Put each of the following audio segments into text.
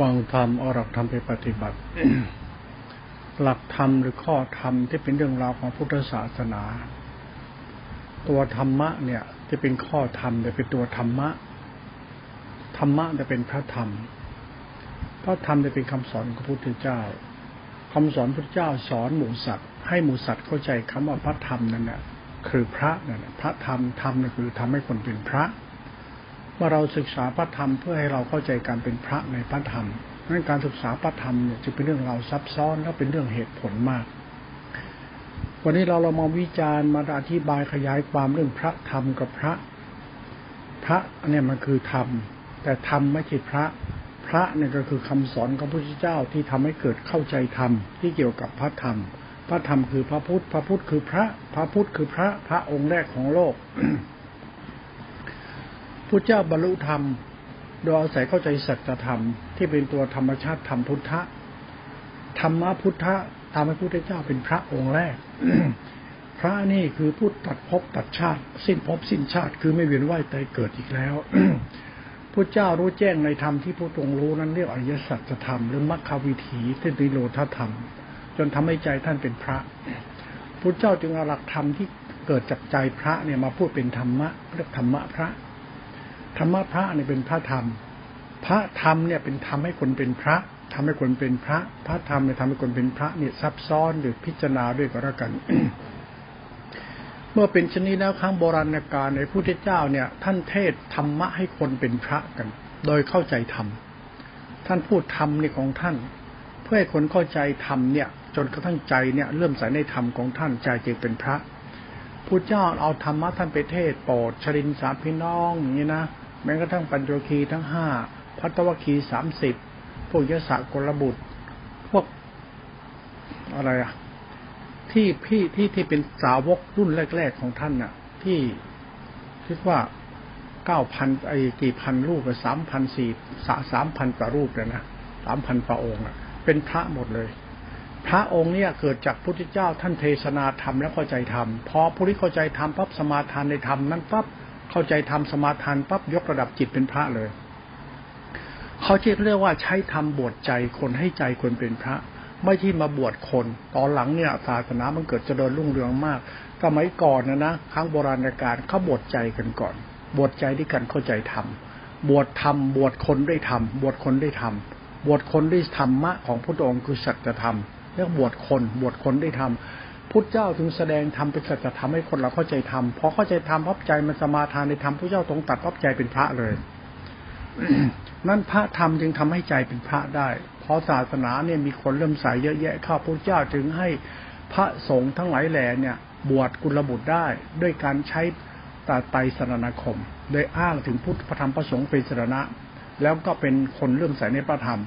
ฟังธรรมเอาหลักธรรมไปปฏิบัติ หลักธรรมหรือข้อธรรมที่เป็นเรื่องราวของพุทธศาสนาตัวธรรมะเนี่ยจะเป็นข้อธรรมแต่เป็นตัวธรรมะธรรมะจะเป็นพระธรรมพระธรรมจะเป็นคำสอนของพระพุทธเจ้าคำสอนพระเจ้าสอนหมู่สัตว์ให้หมู่สัตว์เข้าใจคำว่าพระธรรมนั่นแหละคือพระนั่นแหละพระธรรมธรรมนั่นคือทำให้คนเป็นพระเมื่อเราศึกษาพระธรรมเพื่อให้เราเข้าใจการเป็นพระในพระธรรมนั้นการศึกษาพระธรรมเนี่ยจะเป็นเรื่องเราซับซ้อนและเป็นเรื่องเหตุผลมากวันนี้เรามาวิจารณ์มาอธิบายขยายความเรื่องพระธรรมกับพระเนี่ยมันคือธรรมแต่ธรรมไม่ใช่พระเนี่ยก็คือคำสอนของพระพุทธเจ้าที่ทำให้เกิดเข้าใจธรรมที่เกี่ยวกับพระธรรมพระธรรมคือพระพุทธพระพุทธคือพระพระพุทธคือพระองค์แรกของโลก พุทธเจ้าบรรลุธรรมโดยอาศัยเข้าใจสัจธรรมที่เป็นตัวธรรมชาติธรรมพุทธะธรรมะพุทธะทำให้พระพุทธเจ้าเป็นพระองค์แรก พระนี่คือผู้ตัดภพตัดชาติสิ้นภพสิ้นชาติคือไม่เวียนว่ายตายเกิดอีกแล้ว พระเจ้ารู้แจ้งในธรรมที่พระองค์รู้นั้นเรียกอริยสัจธรรมหรือมรรควิถีที่เป็นโลธธรรมจนทำให้ใจท่านเป็นพระพระเจ้าจึงเอาหลักธรรมที่เกิดจากใจพระเนี่ยมาพูดเป็นธรรมะเรียกธรรมะพระธรรมะพระเนี่ยเป็นพระธรรมพระธรรมเนี่ยเป็นธรรมให้คนเป็นพระทำให้คนเป็นพระพระธรรมเนี่ยทำให้คนเป็นพระเนี่ยซับซ้อนหรือพิจารณาด้วยก็แล้วกัน เมื่อเป็นชนิดแล้วครั้งโบราณกาลในพระพุทธเจ้าเนี่ยท่านเทศธรรมะให้คนเป็นพระกันโดยเข้าใจธรรมท่านพูดธรรมเนี่ยของท่านเพื่อให้คนเข้าใจธรรมเนี่ยจนกระทั่งใจเนี่ยเลื่อมใสในธรรมของท่านใจจึงเป็นพระพระเจ้าเอาธรรมะท่านไปเทศโปรดชรินสามพี่น้องอย่างนี้นะแม้กระทั่งปัญจวัคคีย์ทั้ง5ภัตตวัคคีย์30พวกยศกลบุตรพวกอะไรอะที่พี่ที่เป็นสาวกรุ่นแรกๆของท่านน่ะที่คิดว่า 9,000 ไอ้กี่พันรูป 3,000 กว่ารูปเลยนะ 3,000 พระองค์อ่ะเป็นพระหมดเลยพระองค์เนี่ยเกิดจากพระพุทธเจ้าท่านเทศนาธรรมแล้วเข้าใจธรรมพอผู้ที่เข้าใจธรรมปั๊บสมาทานในธรรมนั้นปั๊บเข้าใจธรรมสมาทานปั๊บยกระดับจิตเป็นพระเลยเขาเรียกว่าใช้ธรรมบวชใจคนให้ใจคนเป็นพระไม่ที่มาบวชคนตอนหลังเนี่ยศาสนามันเกิดเจริญรุ่งเรืองมากสมัยก่อนนะครั้งโบราณกาลเขาบวชใจกันก่อนบวชใจด้วยกันเข้าใจธรรมบวชธรรมบวชคนด้วยธรรมบวชคนด้วยธรรมบวชคนด้วยธรรมะของพระองค์คือสัจธรรมเรียกบวชคนด้วยธรรมพุทธเจ้าถึงแสดงธรรมเป็นสัจธรรมให้คนเราเข้าใจธรรมพอเข้าใจธรรมปั๊บใจมันสมาทานในธรรมพุทธเจ้าทรงตัดปั๊บใจเป็นพระเลย นั่นพระธรรมจึงทำให้ใจเป็นพระได้เพราะศาสนาเนี่ยมีคนเริ่มใส่เยอะแยะข้าพุทธเจ้าถึงให้พระสงฆ์ทั้งหลายแหล่เนี่ยบวชกุลบุตรได้ด้วยการใช้ตาไตรสรณคมโดยอ้างถึงพุทธพระธรรมพระสงฆ์เป็นสรณะแล้วก็เป็นคนเริ่มใส่ในพระธรรม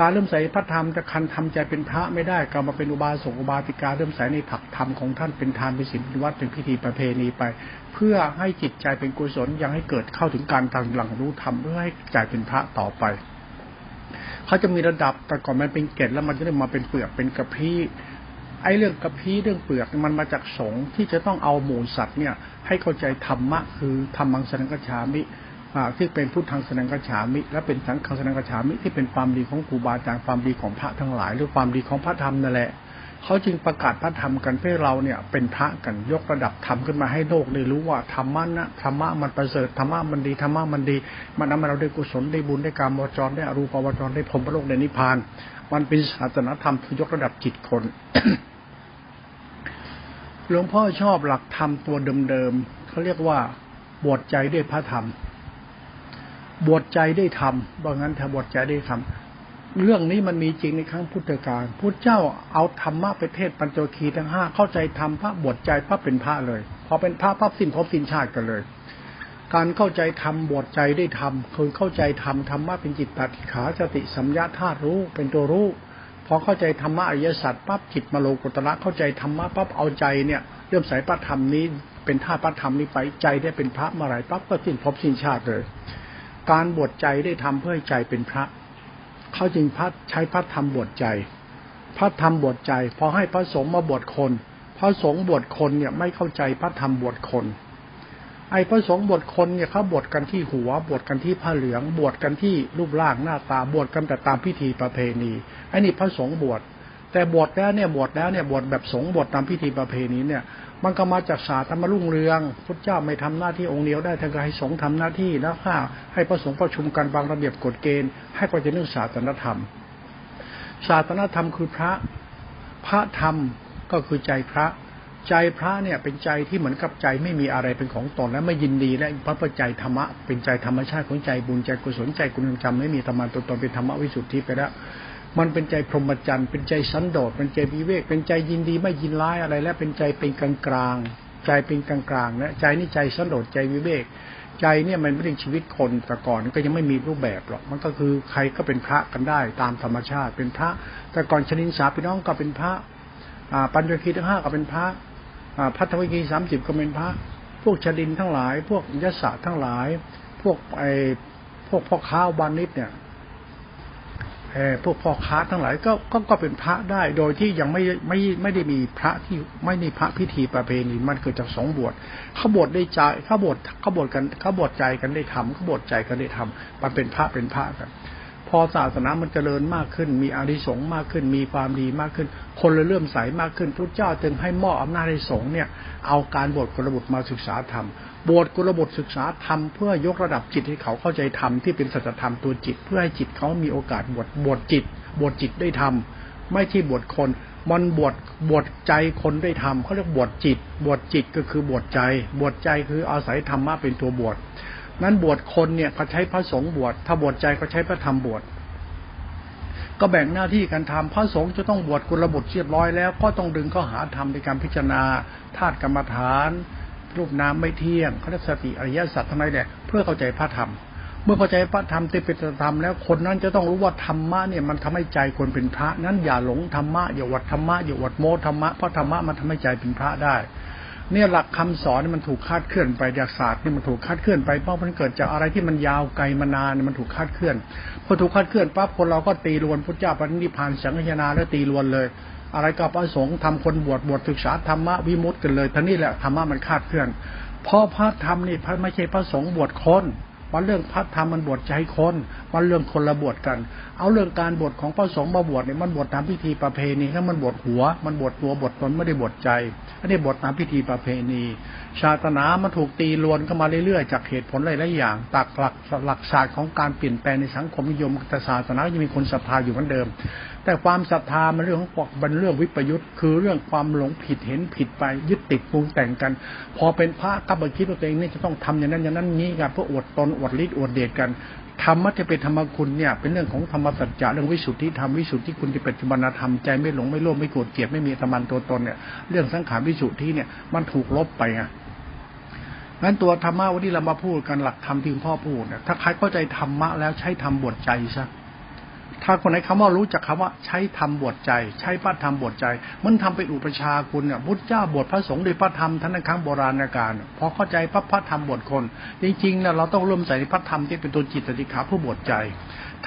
การเริ่มใส่พระธรรมจะคันทำใจเป็นพระไม่ได้ก็มาเป็นอุบาสกอุบาสิกาเริ่มใส่ในถักธรรมของท่านเป็นทานเป็นศีลเป็นวัดเป็นพิธีประเพณีไปเพื่อให้จิตใจเป็นกุศลยังให้เกิดเข้าถึงการทางหลังรู้ธรรมเพื่อให้ใจเป็นพระต่อไปเขาจะมีระดับแต่ก่อนมันเป็นเกศแล้วมันจะได้มาเป็นเปลือกเป็นกระพี้ไอ้เรื่องกระพี้เรื่องเปลือกมันมาจากสงฆ์ที่จะต้องเอาหมู่สัตว์เนี่ยให้เข้าใจธรรมะคือธรรมังสรณังคัจฉามิที่เป็นพุทธังสรณังคัจฉามิและเป็นสังฆังสรณังคัจฉามิที่เป็นความดีของครูบาอาจารย์ความดีของพระทั้งหลายหรือความดีของพระธรรมนั่นแหละเขาจึงประกาศพระธรรมกันเพื่อเราเนี่ยเป็นพระกันยกระดับธรรมขึ้นมาให้โลกได้รู้ว่าธรรมะนะธรรมะมันประเสริฐธรรมะมันดีธรรมะมันดีมันทำให้เราได้กุศลได้บุญได้กามวจรได้อรูปวจรได้พรหมโลกได้นิพพานมันเป็นศาสนธรรมที่ยกระดับจิตคน หลวงพ่อชอบหลักธรรมตัวเดิมๆเขาเรียกว่าบวชใจด้วยพระธรรมบวชใจด้วยธรรมเพราะงั้นถ้าบวชใจด้วยธรรมเรื่องนี้มันมีจริงในครั้งพุทธกาลพุทธเจ้าเอาธรรมะไปเทศปัญจวัคคีย์ทั้ง5เข้าใจธรรมพระบวชใจปั๊บเป็นพระเลยพอเป็นพระปั๊บสิ้นภพสิ้นชาติกันเลยการเข้าใจธรรมบวชใจได้ธรรมคือเข้าใจธรรมธรรมะเป็นจิตตัดขาสติสัมยาธาตุรู้เป็นตัวรู้พอเข้าใจธรรมะอริยสัจปั๊บจิตมโลกุตระเข้าใจธรรมะปั๊บเอาใจเนี่ยเริ่มใส่พระธรรมนี้เป็นธาตุพระธรรมนี้ไปใจได้เป็นพระเมื่อไหร่ปั๊บก็สิ้นภพสิ้นชาติเลยการบวชใจได้ทำเพื่อให้ใจเป็นพระเขาจึงพัดใช้พัดทำบวชใจพัดทำบวชใจพอให้พระสงฆ์มาบวชคนพระสงฆ์บวชคนเนี่ยไม่เข้าใจพัดทำบวชคน ไอ้พระสงฆ์บวชคนเนี่ยเขาบวชกันที่หัวบวชกันที่ผ้าเหลืองบวชกันที่รูปร่างหน้าตาบวชกันแต่ตามพิธีประเพณีไอ้นี่พระสงฆ์บวชแต่บวชแล้วเนี่ยบวชแบบสงฆ์บวชตามพิธีประเพณีเนี่ยมันก็มาจากศาสตร์ธรรมรุ่งเรืองพุทธเจ้าไม่ทำหน้าที่องค์เดียวได้ท่านก็ให้สงฆ์ทำหน้าที่แล้วข้าให้พระสงฆ์ประชุมกันบางระเบียบกฎเกณฑ์ให้ก็จะเรื่องศาสนธรรมศาสนธรรมคือพระธรรมก็คือใจพระเนี่ยเป็นใจที่เหมือนกับใจไม่มีอะไรเป็นของตนและไม่ยินดีและพระปัจจัยธรรมะเป็นใจธรรมชาติของใจบุญใจกุศลใจกุศลจำไม่มีธรรมะตัวตนเป็นธรรมวิสุทธิไปแล้วมันเป็นใจพรหมจรรย์เป็นใจสันโดษเป็นใจวิเวกเป็นใจยินดีไม่ยินร้ายอะไรและเป็นใจเป็นกลางกลางใจเป็นกลางกลางนะใจนี่ใจสันโดษใจวิเวกใจเนี่ยมันไม่ได้ชีวิตคนแต่ก่อนก็ยังไม่มีรูปแบบหรอกมันก็คือใครก็เป็นพระกันได้ตามธรรมชาติเป็นพระแต่ก่อนชนินสาพี่น้องก็เป็นพระปัญจวัคคีย์ทั้ง 5ก็เป็นพระพัทธวิกี 30ก็เป็นพระพวกชดินทั้งหลายพวกยศะทั้งหลายพวกพ่อค้าบานิชเนี่ยพวกพ่อค้าทั้งหลายก็เป็นพระได้โดยที่ยังไม่ได้มีพระที่ไม่มีพระพิธีประเพณีมันเกิดจากสงฆ์บวชเขาบวชได้ใจเขาบวชใจกันได้ทำเขาบวชใจกันได้ทำมันเป็นพระกันพอศาสนามันเจริญมากขึ้นมีอานิสงส์มากขึ้นมีความดีมากขึ้นคนเริ่มใสมากขึ้นพุทธเจ้าจึงให้มอบอำนาจให้สงฆ์เนี่ยเอาการบวชกุลบุตรมาศึกษาธรรมบวชกุลบุตรศึกษาธรรมเพื่อยกระดับจิตให้เขาเข้าใจธรรมที่เป็นสัจธรรมตัวจิตเพื่อให้จิตเขามีโอกาสบวชจิตได้ธรรมไม่ใช่บวชคนมันบวชใจคนได้ธรรมเขาเรียกบวชจิตก็คือบวชใจคืออาศัยธรรมะเป็นตัวบวชนั้นบวชคนเนี่ยเขาใช้พระสงฆ์บวชถ้าบวชใจเขาใช้พระธรรมบวชก็แบ่งหน้าที่การทำพระสงฆ์จะต้องบวชกุลบุตรเรียบร้อยแล้วก็ต้องดึงเข้าหาธรรมในการพิจารณาธาตุกรรมฐานรูปนามไม่เที่ยงเขาเรียกสติอริยสัจทั้งหลายเนี่ยเพื่อเข้าใจพระธรรมเมื่อเข้าใจพระธรรมที่เป็นธรรมแล้วคนนั้นจะต้องรู้ว่าธรรมะเนี่ยมันทำให้ใจคนเป็นพระนั้นอย่าหลงธรรมะอย่าวัดธรรมะอย่าวัดโมธรรมะเพราะธรรมะมันทำให้ใจเป็นพระได้เนี่ยหลักคำสอนมันถูกคาดเคลื่อนไปจากศาสตร์นี่มันถูกคาดเคลื่อนไปเพราะมันเกิดจากอะไรที่มันยาวไกลมานานมันถูกคาดเคลื่อนพอถูกคาดเคลื่อนปั๊บคนเราก็ตีรวนพุทธเจ้าปณิธานสังฆนาแล้วตีรวนเลยอะไรก็พระสงฆ์ทำคนบวชศึกษาธรรมะวิมุตติกันเลยทั้งนี้แหละธรรมะมันคาดเคลื่อนเพราะพระธรรมนี่พระไม่ใช่พระสงฆ์บวชคนมันเรื่องพระธรรมมันบวชใจคนมันเรื่องคนละบวชกันเอาเรื่องการบวชของพระสงฆ์มาบวชเนี่ยมันบวชตามพิธีประเพณีแล้วมันบวชหัวมันบวชตัวบวชตนไม่ได้บวชใจไม่ได้บวชตามพิธีประเพณีศาสนามันถูกตีลวนเข้ามาเรื่อยๆจากเหตุผลหลายๆอย่างตักหลักศาสตร์ของการเปลี่ยนแปลงในสังคมนิยมแต่ศาสนายังมีคนศรัทธาอยู่เหมือนเดิมแต่ความศรัทธามันเรื่องของเป็นเรื่องวิปยุตคือเรื่องความหลงผิดเห็นผิดไปยึดติดปรุงแต่งกันพอเป็นพระก็บังคิดตัวเองนี่จะต้องทำอย่างนั้นอย่างนั้นนี้กันเพื่ออวดตนอวดฤทธิ์อวดเดชกันธรรมะจะเป็นธรรมคุณเนี่ยเป็นเรื่องของธรรมสัจจะเรื่องวิสุทธิธรรมวิสุทธิคุณที่ปัจจุบันธรรมใจไม่หลงไม่โลภไม่โกรธเกลียดไม่มีตมันตัวตนเนี่ยเรื่องสังขารวิสุทธิเนี่ยมันถูกลบไปไงงั้นตัวธรรมะวันนี้เรามาพูดกันหลักธรรมที่พ่อพูดเนี่ยถ้าใครเข้าใจธรรมะแล้วใช้ธรรมบวชใจซะถ้าคนไหนคำว่ารู้จักคำว่าใช้ธรรมบวชใจใช้พระธรรมบวชใจมันทำเป็นอุปชาคุณเนี่ยพุทธเจ้าบวชพระสงฆ์โดยพระธรรมท่านในครั้งโบราณกาลพอเข้าใจพระธรรมบวชคนจริงๆเนี่ยเราต้องร่วมใส่ในพระธรรมที่เป็นตัวจิตสิกขาผู้บวชใจ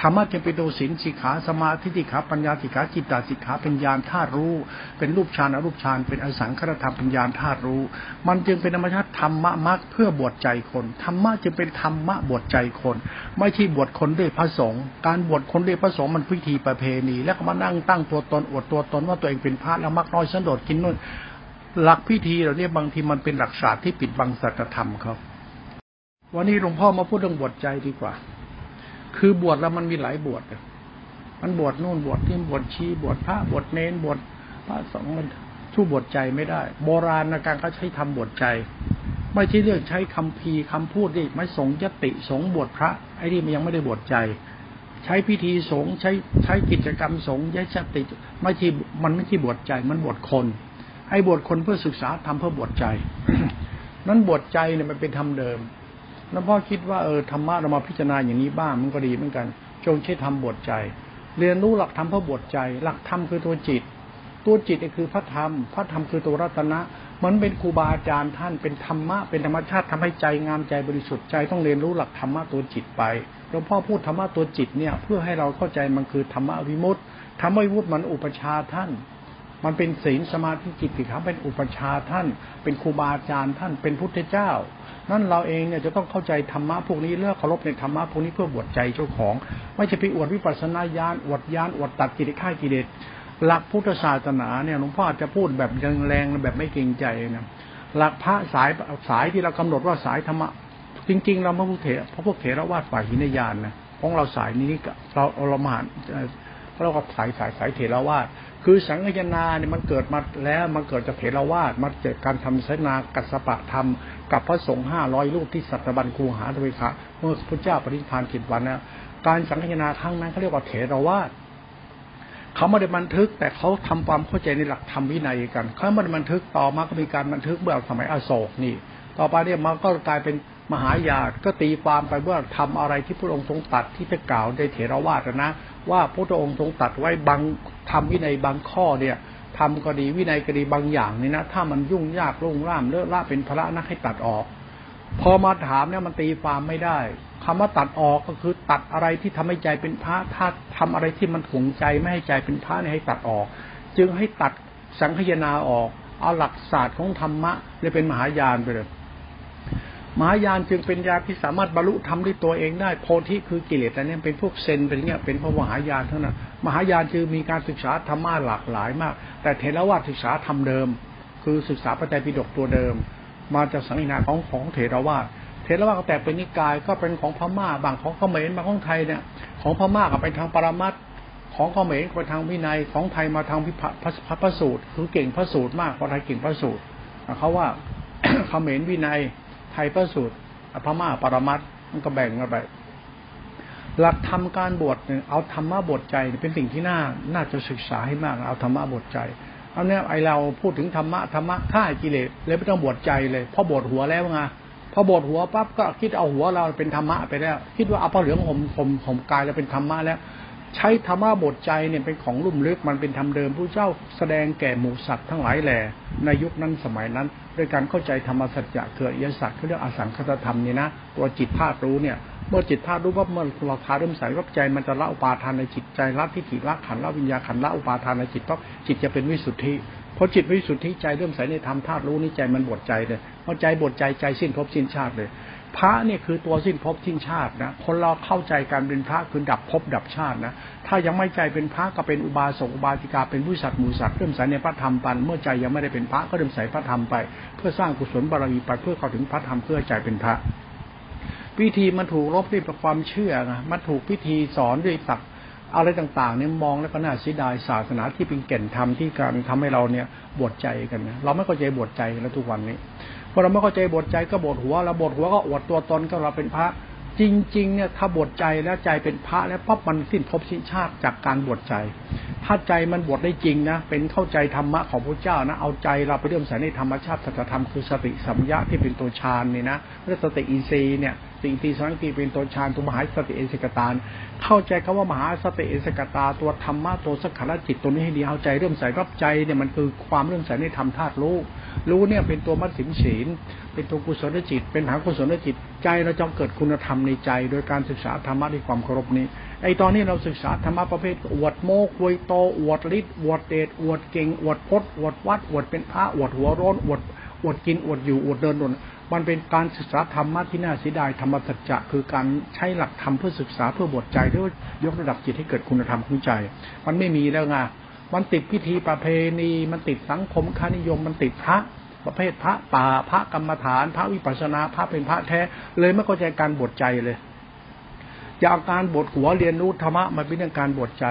ธรรมะจะเป็นตัวศีลสิกขาสมาธิสิกขาปัญญาสิกขาจิตตสิกขาเป็นญาณธาตุรู้เป็นรูปฌานอรูปฌานเป็นอสังขตธรรมเป็นญาณธาตุรู้มันจึงเป็นธรรมชาติธรรมะมรรคเพื่อบวชใจคนธรรมะจึงเป็นธรรมะบวชใจคนไม่ใช่บวชคนด้วยพระสงฆ์การบวชคนด้วยพระสงฆ์มันพิธีประเพณีแล้วก็มานั่งตั้งตัวตนอวดตัวตนว่าตัวเองเป็นพระแล้วมักน้อยสันโดษกินนู่นหลักพิธีเราเนี่ยบางทีมันเป็นหลักศาสตร์ที่ปิดบังสัจธรรมเขาวันนี้หลวงพ่อมาพูดเรื่องบวชใจดีกว่าคือบวชแล้วมันมีหลายบวชมันบวชนู่นบวชที่บวชชีบวชพระบวชเน้นบวชพระสงฆ์มันสู้บวชใจไม่ได้โบราณการเขาใช้ทำบวชใจไม่ใช่เรื่องใช้คำพีคำพูดนี่ไม่สงยติสงบวชพระไอ้นี่มันยังไม่ได้บวชใจใช้พิธีสงฆ์ใช้กิจกรรมสงฆ์ใช้ยติไม่ใช่มันไม่ใช่บวชใจมันบวชคนไอ้บวชคนเพื่อศึกษาทำเพื่อบวชใจนั้นบวชใจเนี่ยมันเป็นธรรมเดิมแล้วพ่อคิดว่าธรรมะเรามาพิจารณาอย่างนี้บ้างมันก็ดีเหมือนกันจงใช้ธรรมบวชใจเรียนรู้หลักธรรมเพื่อบวชใจหลักธรรมคือตัวจิตคือพระธรรมคือตัวรัตนะมันเป็นครูบาอาจารย์ท่านเป็นธรรมะเป็นธรรมชาติทำให้ใจงามใจบริสุทธิ์ใจต้องเรียนรู้หลักธรรมะตัวจิตไปหลวงพ่อพูดธรรมะตัวจิตเนี่ยเพื่อให้เราเข้าใจมันคือธรรมะวิมุตติธรรมะวิมุตติมันอุปชาท่าน มันเป็นศีลสมาธิจิตติครับเป็นอุปชาท่านเป็นครูบาอาจารย์ท่านเป็นพุทธเจ้านั่นเราเองเนี่ยจะต้องเข้าใจธรรมะพวกนี้เลือกเคารพในธรรมะพวกนี้เพื่อบวชใจเจ้าของไม่ใช่ไปอวดวิปัสสนาญาณอวดญาณอวดตัดกิเลสฆ่ากิเลสหลักพุทธศาสนาเนี่ยหลวงพ่อจะพูดแบบแรงๆแบบไม่เกรงใจนะหลักพระสายที่เรากำหนดว่าสายธรรมะจริงๆเราไม่พูดเถอะเพราะพวกเถรวาทฝ่ายหินญาณนะของเราสายนี้เรามหาเรากับสายเถรวาทคือสังคายนาเนี่ยมันเกิดมาแล้วมันเกิดจากเถรวาทมันเกิดการทำเสนากัสสปะธรรมกับพระสงฆ์500รูปที่สัตบัญคูหาทวีคะเมื่อพระเจ้าปรินิพพานกิจวันนะการสังคายนาครั้งนั้นเขาเรียกว่าเถรวาทเขาไม่ได้บันทึกแต่เขาทำความเข้าใจในหลักธรรมวินัยกันเขาไม่ได้บันทึกต่อมาก็มีการบันทึกเมื่อสมัยอโศกนี่ต่อไปเนี่ยมันก็กลายเป็นมหายานก็ตีความไปว่าทำอะไรที่พระองค์ทรงตัดที่จะกล่าวในเถรวาทนะว่าพระองค์ทรงตัดไว้บางทำวินัยบางข้อเนี่ยทำก็ดีวินัยก็ดีบางอย่างนี่นะถ้ามันยุ่งยากรุ่งร่ามเลอะละเป็นพระนักให้ตัดออกพอมาถามเนี่ยมันตีความไม่ได้คำว่าตัดออกก็คือตัดอะไรที่ทำให้ใจเป็นพระถ้าทำอะไรที่มันขวางใจไม่ให้ใจเป็นพระเนี่ยให้ตัดออกจึงให้ตัดสังคายนาออกเอาหลักศาสตร์ของธรรมะเลยเป็นมหายานไปเลยมหายานจึงเป็นญาณที่สามารถบรรลุธรรมด้วยตัวเองได้โพธิคือกิเลสอันนี้เป็นพวกเซนเป็นอย่างเงี้ยเป็นพระมหายานเท่านั้นมหายานจึงมีการศึกษาธรรมะหลากหลายมากแต่เถรวาทศึกษาธรรมเดิมคือศึกษาพระไตรปิฎกตัวเดิมมาจากสังคายนาของเถรวาทเถรวาทก็แตกเป็นนิกายก็เป็นของพม่าบางของเขมรบางของไทยเนี่ยของพม่าก็ไปทางปรมัตถ์ของเขมรไปทางวินัยของไทยมาทางพระสูตรคือเก่งพระสูตรมากเพราะไทยเก่งพระสูตรเขาว่า เขมรวินัยไทยพระสูตรพม่าปรมัตถ์มันก็แบ่งกันไปหลักธรรมการบวชเนี่ยเอาธรรมะบวชใจเป็นสิ่งที่น่าจะศึกษาให้มากเอาธรรมะบวชใจเอาเนี่ยไอเราพูดถึงธรรมะฆ่ากิเลสเลยไม่ต้องบวชใจเลยเพราะบวชหัวแล้วไงพอบทหัวปั๊บก็คิดเอาหัวเราเป็นธรรมะไปแล้วคิดว่าเอาผ้าเหลืองห่มกายเราเป็นธรรมะแล้วใช้ธรรมะบทใจเนี่ยเป็นของลุ่มลึกมันเป็นธรรมเดิมผู้เจ้าแสดงแก่หมู่สัตว์ทั้งหลายแหล่ในยุคนั้นสมัยนั้นโดยการเข้าใจธรรมสัจจะเกิดยศัตว์เขาเรียกอสังคตธรรมนี่นะตัวจิตธาตุรู้เนี่ยเมื่อจิตธาตุรู้ว่าเมื่อเราธาตุเริ่มใส่รับใจมันจะละอุปาทานในจิตใจละทิฏฐิละขันละวิญญาขันละอุปาทานในจิตต้องจิตจะเป็นวิสุทธิเพราะจิตวิสุทธิใจเริ่มใส่ในธรรมธาตุรู้นี่ใจมันบดใจเลยเพราะใจบดใจใจสิ้นภพสิ้นชาติเลยพระเนี่ยคือตัวสิ้นภพสิ้นชาตินะคนเราเข้าใจการเป็นพระคือดับภพดับชาตินะถ้ายังไม่ใจเป็นพระก็เป็นอุบาสกอุบาสิกาเป็นผู้สัตว์หมู่สัตว์เริ่มใส่ในพระธรรมปันเมื่อใจยังไม่ได้เป็นพระก็เริ่มใส่พระธรรมไปเพื่อสร้างกุศลบารมีไปเพื่อเข้าถึงพระธรรมเพื่อใจเป็นพระวิธีมันถูกลบด้วยความเชื่อนะมันถูกพิธีสอนด้วยศักดิ์อะไรต่างๆเนี่ยมองแล้วก็น่าเสียดายศาสนาที่เป็นแก่นธรรมที่การทำให้เราเนี่ยบวชใจกันนะเราไม่เข้าใจบวชใจแล้วทุกวันนี้พอเราไม่เข้าใจบวชใจก็บวชหัวเราบวชหัวก็อวดตัวตนก็เราเป็นพระจริงๆเนี่ยถ้าบวชใจแล้วใจเป็นพระแล้วปั๊บมันสิ้นภพสิ้นชาติจากการบวชใจถ้าใจมันบวชได้จริงนะเป็นเข้าใจธรรมะของพระเจ้านะเอาใจเราไปเริ่มใส่ในธรรมชาติสัจธรรมคือสติสัมยะที่เป็นตัวฌานนี่นะและสติอินทรีย์เนี่ยสิ่งที่สร้างที่เป็นตัวฌานตัวมหาสติเอสกตาเข้าใจคำว่ามหาสติเอสกตาตัวธรรมะตัวสังขารจิตตัวนี้ให้ดีเอาใจเริ่มใส่รับใจเนี่ยมันคือความเริ่มใส่ในธรรมธาตุรู้เนี่ยเป็นตัวมัดสิมศีลเป็นตัวกุศลจิตเป็นหากุศลจิตใจเราจะเกิดคุณธรรมในใจโดยการศึกษาธรรมะด้วยความเคารพนี้ไอตอนนี้เราศึกษาธรรมะประเภทอวดโมกอวยโตอวดฤทธิ์อวดเดชอวดเก่งอวดพจน์อวดวัดอวดเป็นพระอวดหัวร้อนอวดกินอวดอยู่อวดเดินดนมันเป็นการศึกษาธรรมะที่น่าเสียดายธรรมสัจจะคือการใช้หลักธรรมเพื่อศึกษาเพื่อบวชใจเพื่อยกระดับจิตให้เกิดคุณธรรมของใจมันไม่มีแล้วไงมันติดพิธีประเพณีมันติดสังคมค่านิยมมันติดพระประเภทพระป่าพระกรรมฐานพระวิปัสสนาพระเป็นพระแท้เลยไม่เข้าใจการบวชใจเลยอย่าเอาการบวชหัวเรียนรู้ธรรมะมันเป็นเรื่องการบวชใจ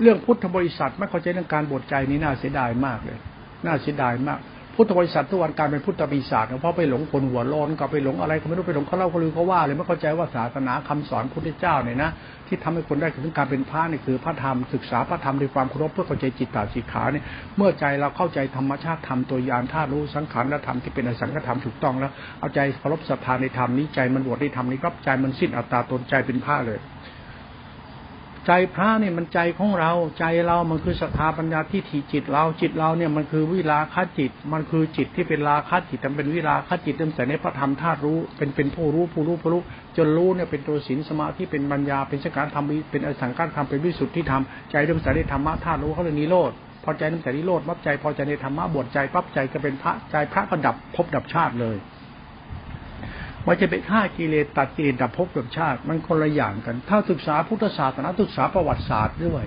เรื่องพุทธบริษัทไม่เข้าใจเรื่องการบวชใจนี่น่าเสียดายมากเลยน่าเสียดายมากพุทธบริษัททุกวันการเป็นพุทธบริษัทเพราะไปหลงคนหัวร้อนก็ไปหลงอะไรก็ไม่รู้ไปหลงเขาเล่าเขาลือเขาว่าเลยไม่เข้าใจว่าศาสนาคำสอนพุทธเจ้าเนี่ยนะที่ทำให้คนได้ถึงการเป็นพระนี่คือพระธรรมศึกษาพระธรรมด้วยความเคารพเพื่อเข้าใจจิตตาจิตขาเนี่ยเมื่อใจเราเข้าใจธรรมชาติธรรมตัวยานธาตุรู้สังขารและธรรมที่เป็นอสังขตธรรมถูกต้องแล้วเอาใจเคารพศรัทธาในธรรมนี้ใจมันบวชในธรรมนี้รับใจมันสิ้นอัตตาตนใจเป็นพระเลยใจพระเนี่ยมันใจของเราใจเรามันคือศรัทธาปัญญาที่ถีจิตเราจิตเราเนี่ยมันคือวิราคะจิตมันคือจิตที่เป็นราคะจิตมันเป็นวิราคะจิตเริ่มใส่ในพระธรรมธาตุรู้เป็นผู้รู้จนรู้เนี่ยเป็นตัวศีลสมาธิเป็นปัญญาเป็นสังขารธรรมเป็นอสังขารธรรมเป็นวิสุทธิธรรมใจเริ่มใส่ในธรรมะธาตุรู้เขาเรียกนิโรธ พอใจในสันนิโรธมักใจพอใจในธรรมะบวชใจปั๊บใจก็เป็นพระใจพระก็ดับภพดับชาติเลยว่าจะไปฆ่ากิเลสตัดกิเลสดับภพดับชาติมันคนละอย่างกันถ้าศึกษาพุทธศาสนาศึกษาประวัติศาสตร์ด้วย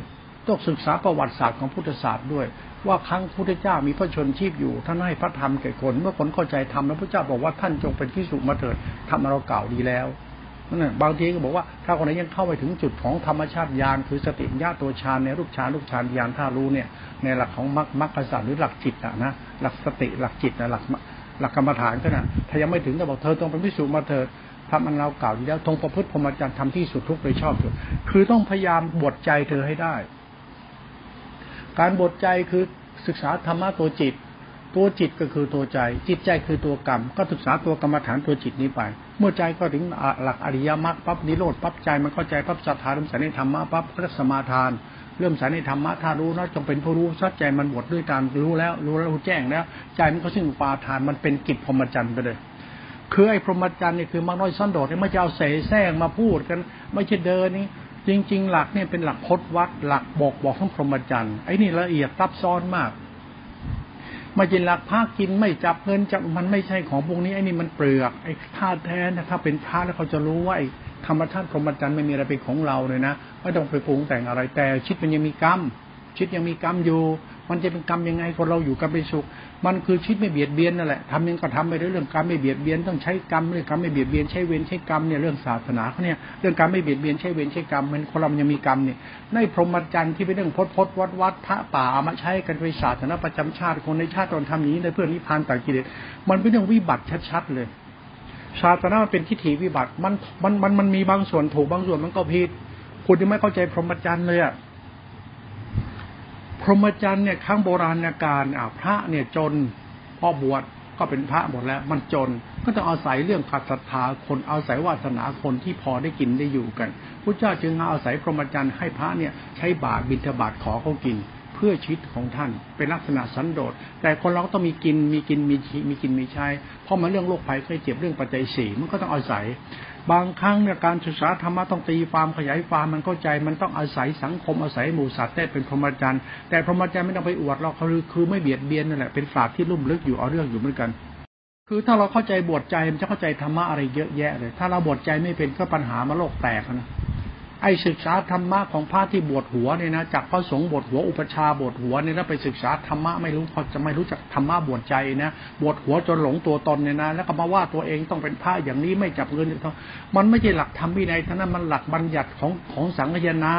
ต้องศึกษาประวัติศาสตร์ของพุทธศาสตร์ด้วยว่าครั้งพุทธเจ้ามีพระชนชีพอยู่ท่านให้พระธรรมแก่คนเมื่อคนเข้าใจธรรมแล้วพระเจ้าบอกว่าท่านจงเป็นภิกษุมาเถิดธรรมเราเก่าดีแล้วนั่นน่ะบางทีก็บอกว่าถ้าคนไหนยังเข้าไปถึงจุดของธรรมชาติญาณคือสติญาณตัวฌานในรูปฌานรูปฌานญาณถ้ารู้เนี่ยในหลักของมรรคมรรคศาสตร์หรือหลักจิตนะหลักสติหลักจิตนะหลักกรรมฐานก็น่ะถ้ายังไม่ถึงก็บอกเธอต้องเป็นภิกษุมาเถิดทำอันเราเก่าดีแล้วทรงประพฤติพรหมจรรย์ทำที่สุดทุกข์โดยชอบสุดคือต้องพยายามบดใจเธอให้ได้การบดใจคือศึกษาธรรมะตัวจิตตัวจิตก็คือตัวใจจิตใจคือตัวกรรมก็ศึกษาตัวกรรมฐานตัวจิตนี้ไปเมื่อใจก็ถึงหลักอริยมรรคปั๊บนิโรธปั๊บใจมันเข้าใจปั๊บศรัทธาเริ่มใส่ในธรรมะปั๊บพระสมาทานเริ่มใส่ในธรรมะถ้ารู้นะจงเป็นผู้รู้สัจใจมันบดด้วยการรู้แล้วแจ้งแล้วใจมันก็ซึ่งปาทานมันเป็นกิจพรหมจรรย์ไปเลยคือไอ้พรหมจรรย์เนี่ยคือมากน้อยสั้นโดดเนี่ยไม่จะเอาเสแสร้งมาพูดกันไม่ใช่เดินนี่จริงๆหลักเนี่ยเป็นหลักพจน์วัดหลักบอกทั้งพรหมจรรย์ไอ้นี่ละเอียดซับซ้อนมากไม่ใช่หลักภาคกินไม่จับเงินจับมันไม่ใช่ของพวกนี้ไอ้นี่มันเปลือกไอ้ธาตุแท้นะถ้าเป็นพระแล้วเขาจะรู้ว่าไอ้ธรรมชาติพรหมจรรย์ไม่มีอะไรเป็นของเราเลยนะไม่ต้องไปปรุงแต่งอะไรแต่ชิดมันยังมีกรรมชิดยังมีกรรมอยู่มันจะเป็นกรรมยังไงคนเราอยู่กรรมเป็นสุขมันคือชิดไม่เบียดเบียนนั่นแหละทำยังก็ทำไปด้วยเรื่องกรรมไม่เบียดเบียนต้องใช้กรรมเรื่องกรรมไม่เบียดเบียนใช้เวรใช้กรรมเนี่ยเรื่องศาสนาเขาเนี่ยเรื่องกรรมไม่เบียดเบียนใช้เวรใช้กรรมมันคนเรายังมีกรรมเนี่ยในพรหมจรรย์ที่เป็นเรื่องพดวัดพระป่าเอามาใช้กันไปศาสนาประจำชาติคนในชาติตอนทำนี้ในเพื่อนนิพพานต่างกิเลสมันเป็นเรื่องวิบัติชัดๆเลยศาสนามันเป็นทิฏฐิวิบัติมันมีบางส่วนถูกบางส่วนมันก็ผิดคุณยังไม่เข้าใจพรหมจรรย์เลยอะพรหมจรรย์เนี่ยครั้งโบราณกาลพระเนี่ยจนพอบวชก็เป็นพระหมดแล้วมันจนก็ต้องอาศัยเรื่องขัดศรัทธาคนอาศัยวาสนาคนที่พอได้กินได้อยู่กันพุทธเจ้าจึงอาศัยพรหมจรรย์ให้พระเนี่ยใช้บาตรบิณฑบาตขอเขากินเพื่อชีวิตของท่านเป็นลักษณะสันโดษแต่คนเราต้องมีกินมีใช้เพราะมันเรื่องโรคภัยไข้เจ็บเรื่องปัจจัยสี่มันก็ต้องอาศัยบางครั้งเนี่ยการศึกษาธรรมะต้องตีความขยายความมันเข้าใจมันต้องอาศัยสังคมอาศัยหมู่สัตว์ได้เป็นพรหมจรรย์แต่พรหมจรรย์ไม่ต้องไปอวดเราคือไม่เบียดเบียนนั่นแหละเป็นศาสตร์ที่ลุ่มลึกอยู่เอาเรื่องอยู่เหมือนกันคือถ้าเราเข้าใจบวชใจมันจะเข้าใจธรรมะอะไรเยอะแยะเลยถ้าเราบวชใจไม่เป็นก็ปัญหามาโลกแตกนะไอศึกษาธรรมะของพระที่บวชหัวเนี่ยนะจากพระสงฆ์บวชหัวอุปชาบวชหัวเนี่ยแล้วไปศึกษาธรรมะไม่รู้พอจะไม่รู้จักธรรมะบวชใจนะบวชหัวจนหลงตัวตนเนี่ยนะแล้วก็มาว่าตัวเองต้องเป็นพระอย่างนี้ไม่จับเงินอย่างนี้มันไม่ใช่หลักธรรมวินัยทั้งนั้นมันหลักบัญญัติของสังฆยนา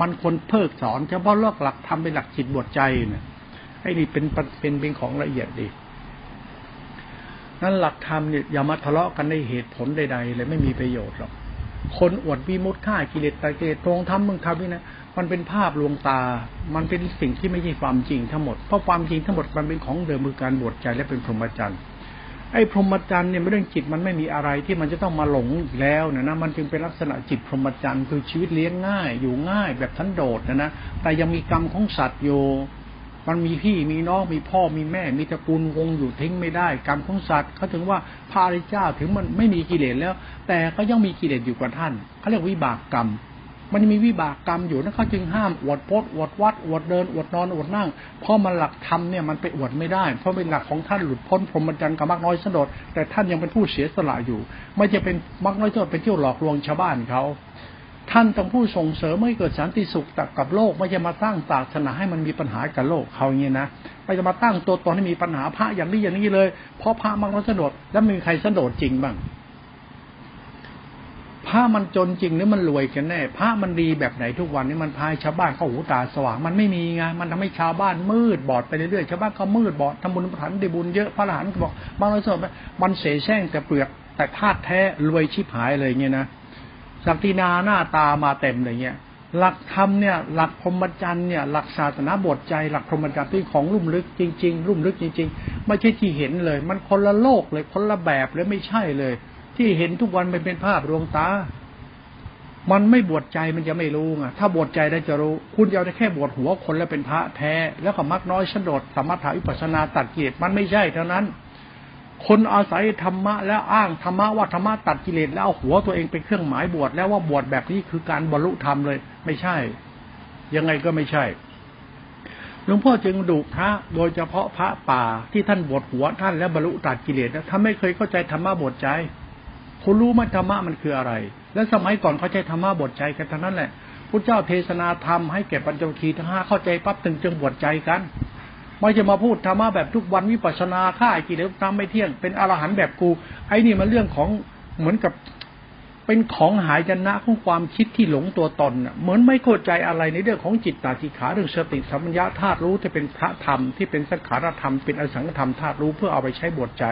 มันคนเพิกสอนเฉพาะเลือกหลักธรรมเป็นหลักจิตบวชใจเนี่ยไอ้นี่เป็นของละเอียดดีนั่นหลักธรรมเนี่ยอย่ามาทะเลาะกันในเหตุผลใดๆเลยไม่มีประโยชน์หรอกคนอวดวิมุตติฆ่ากิเลสตัดกิเลสตรงทำมึงทำนี่นะมันเป็นภาพลวงตามันเป็นสิ่งที่ไม่ใช่ความจริงทั้งหมดเพราะความจริงทั้งหมดมันเป็นของเดิมคือการบวชใจและเป็นพรหมจรรย์ไอ้พรหมจรรย์เนี่ยเรื่องจิตมันไม่มีอะไรที่มันจะต้องมาหลงอีกแล้วนะมันจึงเป็นลักษณะจิตพรหมจรรย์คือชีวิตเลี้ยงง่ายอยู่ง่ายแบบสันโดษนะแต่ยังมีกรรมของสัตว์อยู่มันมีพี่มีน้องมีพ่อมีแม่มีตระกูลวงอยู่ทิ้งไม่ได้กรรมของสัตว์เขาถึงว่าพระอริยเจ้าถึงมันไม่มีกิเลสแล้วแต่ก็ยังมีกิเลสอยู่กว่าท่านเขาเรียกวิบากกรรมมันมีวิบากกรรมอยู่นะเขาจึงห้ามอวดพจน์อวดวัดอวดเดินอวดนอนอวดนั่งเพราะมันหลักธรรมเนี่ยมันไปอวดไม่ได้เพราะเป็นหลักของท่านหลุดพ้นพรหมจรรย์กับมรรคน้อยสันโดษแต่ท่านยังเป็นผู้เสียสละอยู่ไม่จะเป็นมรรคน้อยสันโดษเป็นเที่ยวหลอกลวงชาวบ้านเขาท่านต้องผู้ส่งเสริมให้เกิดสันติสุขกับโลกไม่ใช่มาสร้างศาสนาให้มันมีปัญหากับโลกเขาอย่างนี้นะไม่จะมาตั้งตัวตนให้มีปัญหาพระอย่างนี้อย่างนี้เลยเพราะพระมันสันโดษแล้วมีใครสันโดษจริงบ้างพระมันจนจริงหรือมันรวยกันแน่พระมันดีแบบไหนทุกวันนี้มันพายชาวบ้านเข้าหูตาสว่างมันไม่มีไงมันทำให้ชาวบ้านมืดบอดไปเรื่อยๆชาวบ้านก็มืดบอดทำบุญประทานได้บุญเยอะพระอรหันต์บอกบางร้อยส่วนมันเสแสร้งแต่เปลือกแต่ธาตุแท้รวยชิบหายเลยอย่างนี้นะศักดินาหน้าตามาเต็มอะไรเงี้ยหลักธรรมเนี่ยหลักพรหมจรรย์เนี่ยหลักศาสนาบทใจหลักพรหมจรรย์ที่ของลุ่มลึกจริงๆลุ่มลึกจริงๆไม่ใช่ที่เห็นเลยมันคนละโลกเลยคนละแบบเลยไม่ใช่เลยที่เห็นทุกวันมันเป็นภาพลวงตามันไม่บวชใจมันจะไม่รู้ไงถ้าบวชใจได้จะรู้คุณเอาแต่แค่บวชหัวคนแล้วเป็นพระแท้แล้วก็มรรคน้อยสันโดษสมถะวิปัสสนาตัดกิเลสมันไม่ใช่เท่านั้นคนอาศัยธรรมะและอ้างธรรมะว่าธรรมะตัดกิเลสแล้วเอาหัวตัวเองเป็นเครื่องหมายบวชแล้วว่าบวชแบบนี้คือการบรรลุธรรมเลยไม่ใช่ยังไงก็ไม่ใช่ ลวงพ่อจึงดุพระโดยเฉพาะพระป่าที่ท่านบวชหัวท่านและบรรลุตรัสกิเลสท่านไม่เคยเข้าใจธรรมะบวชใจคุณรู้มั้ยธรรมะมันคืออะไรและสมัยก่อนเข้าใจธรรมะบวชใจกันทั้งนั้นแหละพุทธเจ้าเทศนาธรรมให้แก่ปัญจวัคคีย์ทั้ง5เข้าใจปั๊บจึงบวชใจกันไม่จะมาพูดธรรมะแบบทุกวันวิปัสสนาฆ่ากิเลสตามไม่เที่ยงเป็นอรหันต์แบบกูไอ้นี่มันเรื่องของเหมือนกับเป็นของหายนะของความคิดที่หลงตัวตนเหมือนไม่เข้าใจอะไรในเรื่องของจิตตาธิขาเรื่องสติสัมปชัญญะธาตุรู้ที่เป็นพระธรรมที่เป็นสังขารธรรมเป็นอสังขธรรมธาตุรู้เพื่อเอาไปใช้บวชใจ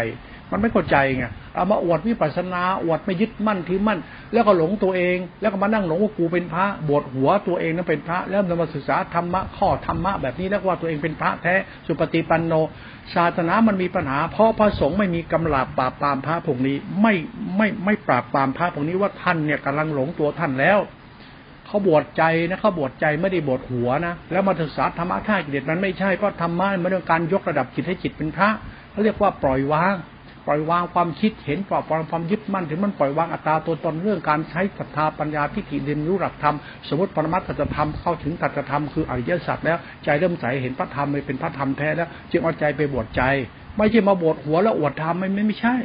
มันไม่เข้าใจไงเอามาอวดวิปัสสนาอวดไม่ยึดมั่นถือมั่นแล้วก็หลงตัวเองแล้วก็มานั่งหลงว่ากูเป็นพระบวชหัวตัวเองนั้นเป็นพระแล้วมาศึกษาธรรมะข้อธรรมะแบบนี้แล้วว่าตัวเองเป็นพระแท้สุปฏิปันโนศาสนามันมีปัญหาเพราะพระสงฆ์ไม่มีกำลังปราบปรามพระพวกนี้ไม่ปราบปรามพระพวกนี้ว่าท่านเนี่ยกำลังหลงตัวท่านแล้วเขาบวชใจนะเขาบวชใจไม่ได้บวชหัวนะแล้วมาศึกษาธรรมะฆ่ากิเลสมันไม่ใช่เพราะธรรมะมันเรื่องการยกระดับจิตให้จิตเป็นพระเขาเรียกว่าปล่อยวางความคิดเห็นปล่อยวางความยึดมั่นถึงมันปล่อยวางอัตตาตัวตนเรื่องการใช้ศรัทธาปัญญาทิฏฐิเรียนรู้หลักธรรมสมมติปรมัตถธรรมเข้าถึงตรัสธรรมคืออริยสัจแล้วใจเริ่มใสเห็นพระธรรมเลยเป็นพระธรรมแท้แล้วจึงเอาใจไปบวชใจไม่ใช่มาบวชหัวแล้วอวดธรรมไม่ใช่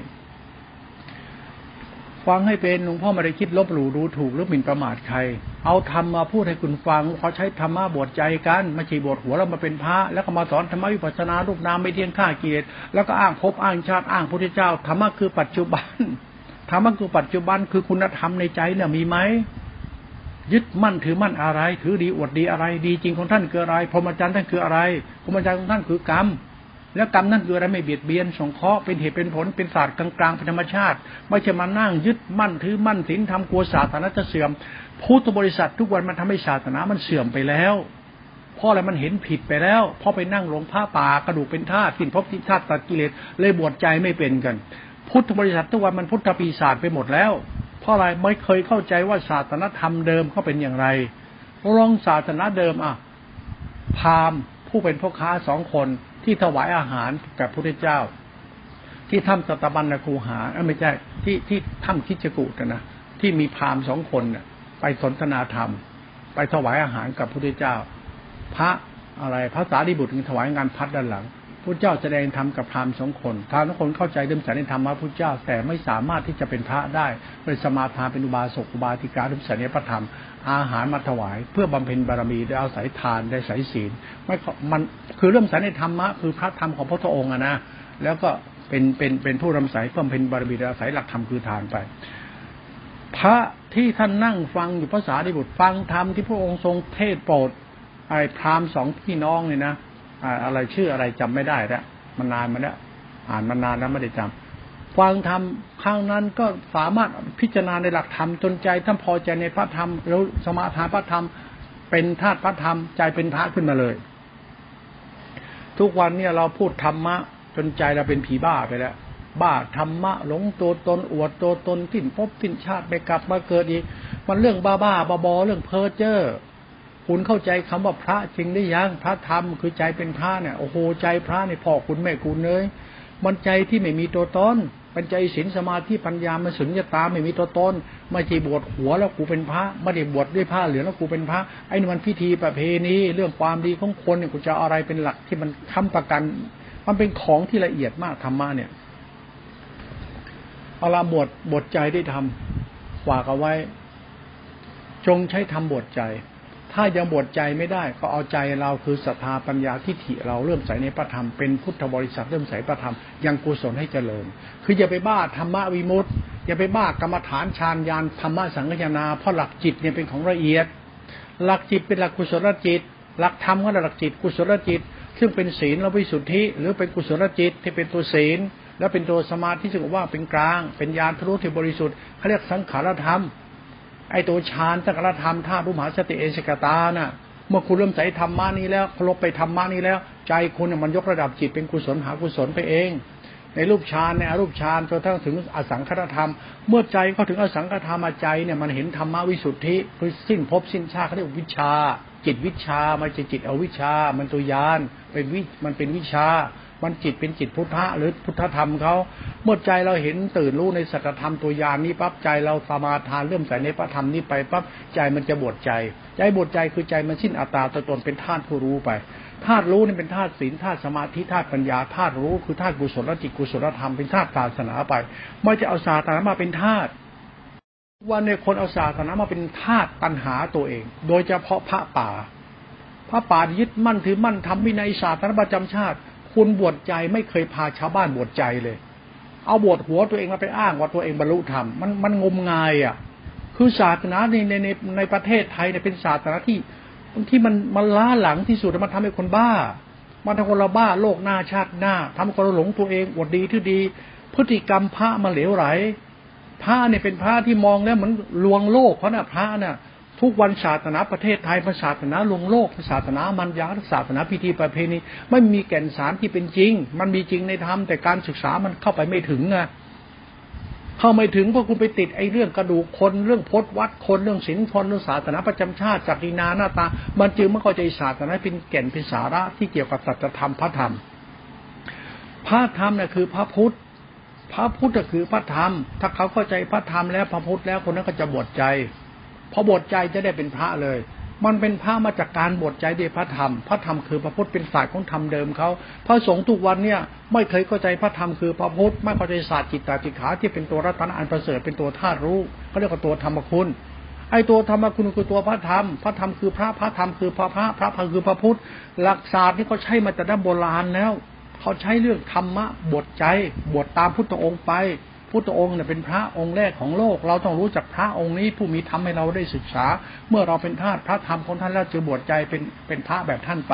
ฟังให้เป็นหลวงพ่อไม่ได้คิดลบหลู่ดูถูกหรือหมิ่นประมาทใครเอาธรรมมาพูดให้คุณฟังเขาใช้ธรรมะบวชใจกันไม่ใช่บวชหัวแล้วมาเป็นพระแล้วก็มาสอนธรรมะวิปัสสนารูปนามไม่เที่ยงฆ่ากิเลสแล้วก็อ้างภพอ้างชาติอ้างพระพุทธเจ้าธรรมะคือปัจจุบันธรรมะคือปัจจุบันคือคุณธรรมในใจน่ะมีมั้ยยึดมั่นถือมั่นอะไรถือดีอวดดีอะไรดีจริงของท่านคืออะไรพรหมจรรย์ท่านคืออะไรพรหมจรรย์ของท่านคือกรรมแล้วกรรมนั่นคืออะไรไม่เบียดเบียนสงเคราะห์เป็นเหตุเป็นผลเป็นศาสตร์กลางๆเป็นธรรมชาติไม่ใช่มานั่งยึดมั่นถือมั่นศีลธรรมกลัวศาสนาจะเสื่อมพุทธบริษัททุกวันมันทำให้ศาสนามันเสื่อมไปแล้วเพราะอะไรมันเห็นผิดไปแล้วเพราะไปนั่งหลงผ้าป่ากระดูกเป็นธาตุสิ้นภพสิ้นชาติตัดกิเลสเลยบวชใจไม่เป็นกันพุทธบริษัททุกวันมันพุทธปีศาจไปหมดแล้วเพราะอะไรไม่เคยเข้าใจว่าศาสนาธรรมเดิมเขาเป็นอย่างไรลองศาสนาเดิมอ่ะพราหมณ์ผู้เป็นพ่อค้าสองคนที่ถวายอาหารกับพระพุทธเจ้าที่ถ้ำสัตบัญญคูหาไม่ใช่ที่ถ้ำคิชกูฏนะที่มีพราหมณ์2คนน่ะไปสนทนาธรรมไปถวายอาหารกับพระพุทธเจ้าพระอะไรพระสารีบุตรถวายงานพัดด้านหลังพระเจ้าแสดงธรรมกับพราหมณ์2คนพราหมณ์2คนเข้าใจเดิมสายในธรรมะพระเจ้าแต่ไม่สามารถที่จะเป็นพระได้เป็นสมาทานเป็นอุบาสกอุบาสิกาเดิมสายในพระธรรมอาหารมาถวายเพื่อบำเพ็ญบารมีได้อาศัยทานได้อาศัยศีลมันคือเริ่มสายในธรรมะคือพระธรรมของพระพุทธองค์อ่ะนะแล้วก็เป็นผู้ร่ำสายเพื่อบำเพ็ญบารมีได้อาศัยหลักธรรมคือทานไปพระที่ท่านนั่งฟังอยู่พระสารีบุตรฟังธรรมที่พระองค์ทรงเทศน์โปรดไอ้พราหมณ์2พี่น้องเนี่ยนะอะไรชื่ออะไรจำไม่ได้แล้วมันนานมาแล้วอ่านมานานแล้วไม่ได้จำฟังธรรมครั้งนั้นก็สามารถพิจารณาในหลักธรรมจนใจท่านพอใจในพระธรรมแล้วสมาทานพระธรรมเป็นธาตุพระธรรมใจเป็นพระขึ้นมาเลยทุกวันเนี่ยเราพูดธรรมะจนใจเราเป็นผีบ้าไปแล้วบ้าธรรมะหลงตัวตนอวดตัวตนสิ้นภพสิ้นชาติไปกลับมาเกิดอีกมันเรื่องบ้าๆบอๆเรื่องเพ้อเจ้อคุณเข้าใจคำว่าพระจริงหรือยังพระธรรมคือใจเป็นพระเนี่ยโอ้โหใจพระเนี่ยพ่อคุณแม่คุณเลยมันใจที่ไม่มีตัวตนเป็นใจศีลสมาธิปัญญามันสุญญตาไม่มีตัวตนไม่ใช่บวชหัวแล้วกูเป็นพระไม่ได้บวชด้วยผ้าเหลืองแล้วกูเป็นพระไอ้นี่มันพิธีประเพณีเรื่องความดีของคนเนี่ยกูจะอะไรเป็นหลักที่มันค้ำประกันมันเป็นของที่ละเอียดมากธรรมะเนี่ยเอาละบวชใจได้ทำฝากเอาไว้จงใช้ทำบวชใจถ้ายังบวชใจไม่ได้ก็เอาใจเราคือศรัทธาปัญญาทิฏฐิเราเริ่มใส่ในพระธรรมเป็นพุทธบริษัทเริ่มใส่พระธรรมยังกุศลให้เจริญคืออย่าไปบ้าธรรมวิมุตติอย่าไปบ้ากรรมฐานฌานญาณธรรมะสังฆยนาเพราะหลักจิตเนี่ยเป็นของละเอียดหลักจิตเป็นหลักกุศลจิตหลักธรรมก็หลักจิตกุศลจิตซึ่งเป็นศีลและวิสุทธิหรือเป็นกุศลจิตที่เป็นตัวศีลและเป็นตัวสมาธิซึ่งว่าเป็นกลางเป็นญาณทะลุถึงบริสุทธิ์เขาเรียกสังขารธรรมไอ้ตัวฌานสังฆารธรรมธาตุมหาสติเอสกตาน่ะเมื่อคุณเริ่มใส่ธรรมะนี้แล้วเคารพไปธรรมะนี้แล้วใจคุณมันยกระดับจิตเป็นกุศลหากุศลไปเองในรูปฌานในอรูปฌานจนทั้งถึงอสังขารธรรมเมื่อใจเข้าถึงอสังขารธรรมใจเนี่ยมันเห็นธรรมะวิสุทธิคือสิ้นภพสิ้นชาติเขาเรียกวิชาจิตวิชามันจะจิตอวิชามันตัวยานเป็นวิมันเป็นวิชามันจิตเป็นจิตพุทธะหรือพุทธธรรมเขาเมื่อใจเราเห็นตื่นรู้ในสัจธรรมตัวยานนี้ปั๊บใจเราสมาทานเริ่มใส่ในพระธรรมนี้ไปปั๊บใจมันจะบวชใจบวชใจคือใจมันสิ้นอัตตาตัวตนเป็นธาตุผู้รู้ไป ธาตุรู้นี่เป็นธาตุศีลธาตุสมาธิธาตุปัญญาธาตุรู้คือธาตุกุศลจิตกุศลธรรมเป็นธาตุศาสนาไปไม่จะเอาศาสนามาเป็นธาตุวันนี้คนเอาศาสนามาเป็นธาตุตัณหาตัวเองโดยเฉพาะพระป่ายึดมั่นถือมั่นทำวินัยศาสนาประจำชาติคุณบวชใจไม่เคยพาชาวบ้านบวชใจเลยเอาบวชหัวตัวเองมาไปอ้างว่าตัวเองบรรลุธรรมมันงมงายอ่ะคือศาสนาในประเทศไทยเนี่ยเป็นศาสนาที่มันล้าหลังที่สุดมันทำให้คนบ้ามันทำคนเราบ้าโลกหน้าชาติหน้าทำคนเราหลงตัวเองอวดดีที่ดีพฤติกรรมพระมันเหลวไหลพระเนี่ยเป็นพระที่มองแล้วเหมือนลวงโลกเพราะน่ะพระน่ะทุกวันศาสนาประเทศไทยศาสนาลวงโลกศาสนามันยาศาสนาพิธีประเพณีไม่มีแก่นสารที่เป็นจริงมันมีจริงในธรรมแต่การศึกษามันเข้าไปไม่ถึงไงเข้าไม่ถึงเพราะคุณไปติดไอ้เรื่องกระดูกคนเรื่องพจน์วัดคนเรื่องศีลคนเรื่องศาสนาประจำชาติศักดินาหน้าตามันจึงไม่เข้าใจศาสนาเป็นแก่นเป็นสาระที่เกี่ยวกับสัจธรรมพระธรรมน่ะคือพระพุทธคือพระธรรมถ้าเขาเข้าใจพระธรรมแล้วพระพุทธแล้วคนนั้นก็จะบวชใจพอบวชใจจะได้เป็นพระเลยมันเป็นพระมาจากการบวชใจด้วยพระธรรมคือพระพุทธเป็นศาสตร์ของธรรมเดิมเขาพระสงฆ์ทุกวันเนี่ยไม่เคยเข้าใจพระธรรมคือพระพุทธไม่เข้าใจศาสตร์จิตตาติขาที่เป็นตัวรัตนะอันประเสริฐเป็นตัวธาตุรู้เขาเรียกว่าตัวธรรมคุณไอ้ตัวธรรมคุณคือตัวพระธรรมคือพระธรรมคือพระคือพระพุทธหลักศาสตร์นี่เขาใช้มาแต่ดั้งโบราณแล้วเขาใช้เรื่องธรรมะบวชใจบวชตามพุทธองค์ไปพุทธองค์เนี่ยเป็นพระองค์แรกของโลกเราต้องรู้จักพระองค์นี้ผู้มีธรรมให้เราได้ศึกษาเมื่อเราเป็นทาสพระธรรมของท่านแล้วจะบวชใจเป็นพระแบบท่านไป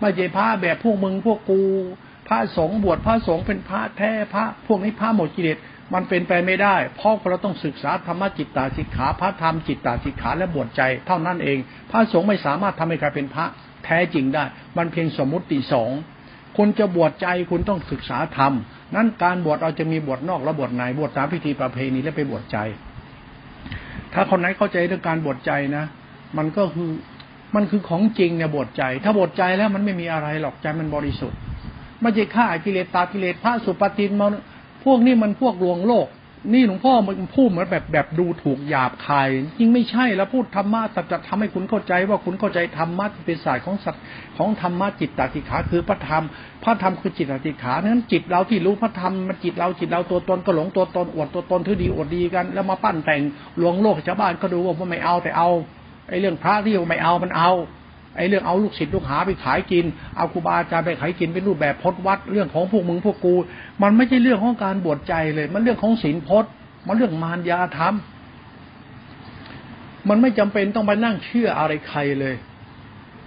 ไม่ใช่พระแบบพวกมึงพวกกูพระสงฆ์บวชพระสงฆ์เป็นพระแท้พระพวกนี้พระหมดกิเลสมันเป็นไปไม่ได้เพราะเราต้องศึกษาธรรมะจิตตาสิกขาพระธรรมจิตตาสิกขาและบวชใจเท่านั้นเองพระสงฆ์ไม่สามารถทำให้ใครเป็นพระแท้จริงได้มันเพียงสมมุติสงฆ์คุณจะบวชใจคุณต้องศึกษาธรรมนั้นการบวชเราจะมีบวชนอกและบวชในบวชตามพิธีประเพณีและไปบวชใจถ้าคนไหนเข้าใจเรื่องการบวชใจนะมันก็คือของจริงเนี่ยบวชใจถ้าบวชใจแล้วมันไม่มีอะไรหรอกใจมันบริสุทธิ์ไม่ใช่ฆ่ากิเลสตากิเลสพระสุปฏิมาพวกนี้มันพวกลวงโลกนี่หลวงพ่อมันพูดเหมือนแบบดูถูกหยาบคายจริงไม่ใช่แล้วพูดธรรมะสัจธรรมทำให้คุณเข้าใจว่าคุณเข้าใจธรรมะที่เป็นศาสตร์ของสัตว์ของธรรมะจิตตติขาคือพระธรรมคือจิตตติขานั้นจิตเราที่รู้พระธรรมมันจิตเราตัวตนก็หลงตัวตนอวดตัวตนที่ดีอวดดีกันแล้วมาปั้นแต่งลวงโลกชาวบ้านก็ดูว่าไม่เอาแต่เอาไอ้เรื่องพระที่ไม่เอามันเอาไอ้เรื่องเอาลูกศิษย์ลูกหาไปขายกินเอาครูบาอาจารย์ไปขายกินเป็นรูปแบบพจน์วัดเรื่องของพวกมึงพวกกูมันไม่ใช่เรื่องของการบวชใจเลยมันเรื่องของศีลพจน์มันเรื่องมารยาธรรมมันไม่จำเป็นต้องไปนั่งเชื่ออะไรใครเลย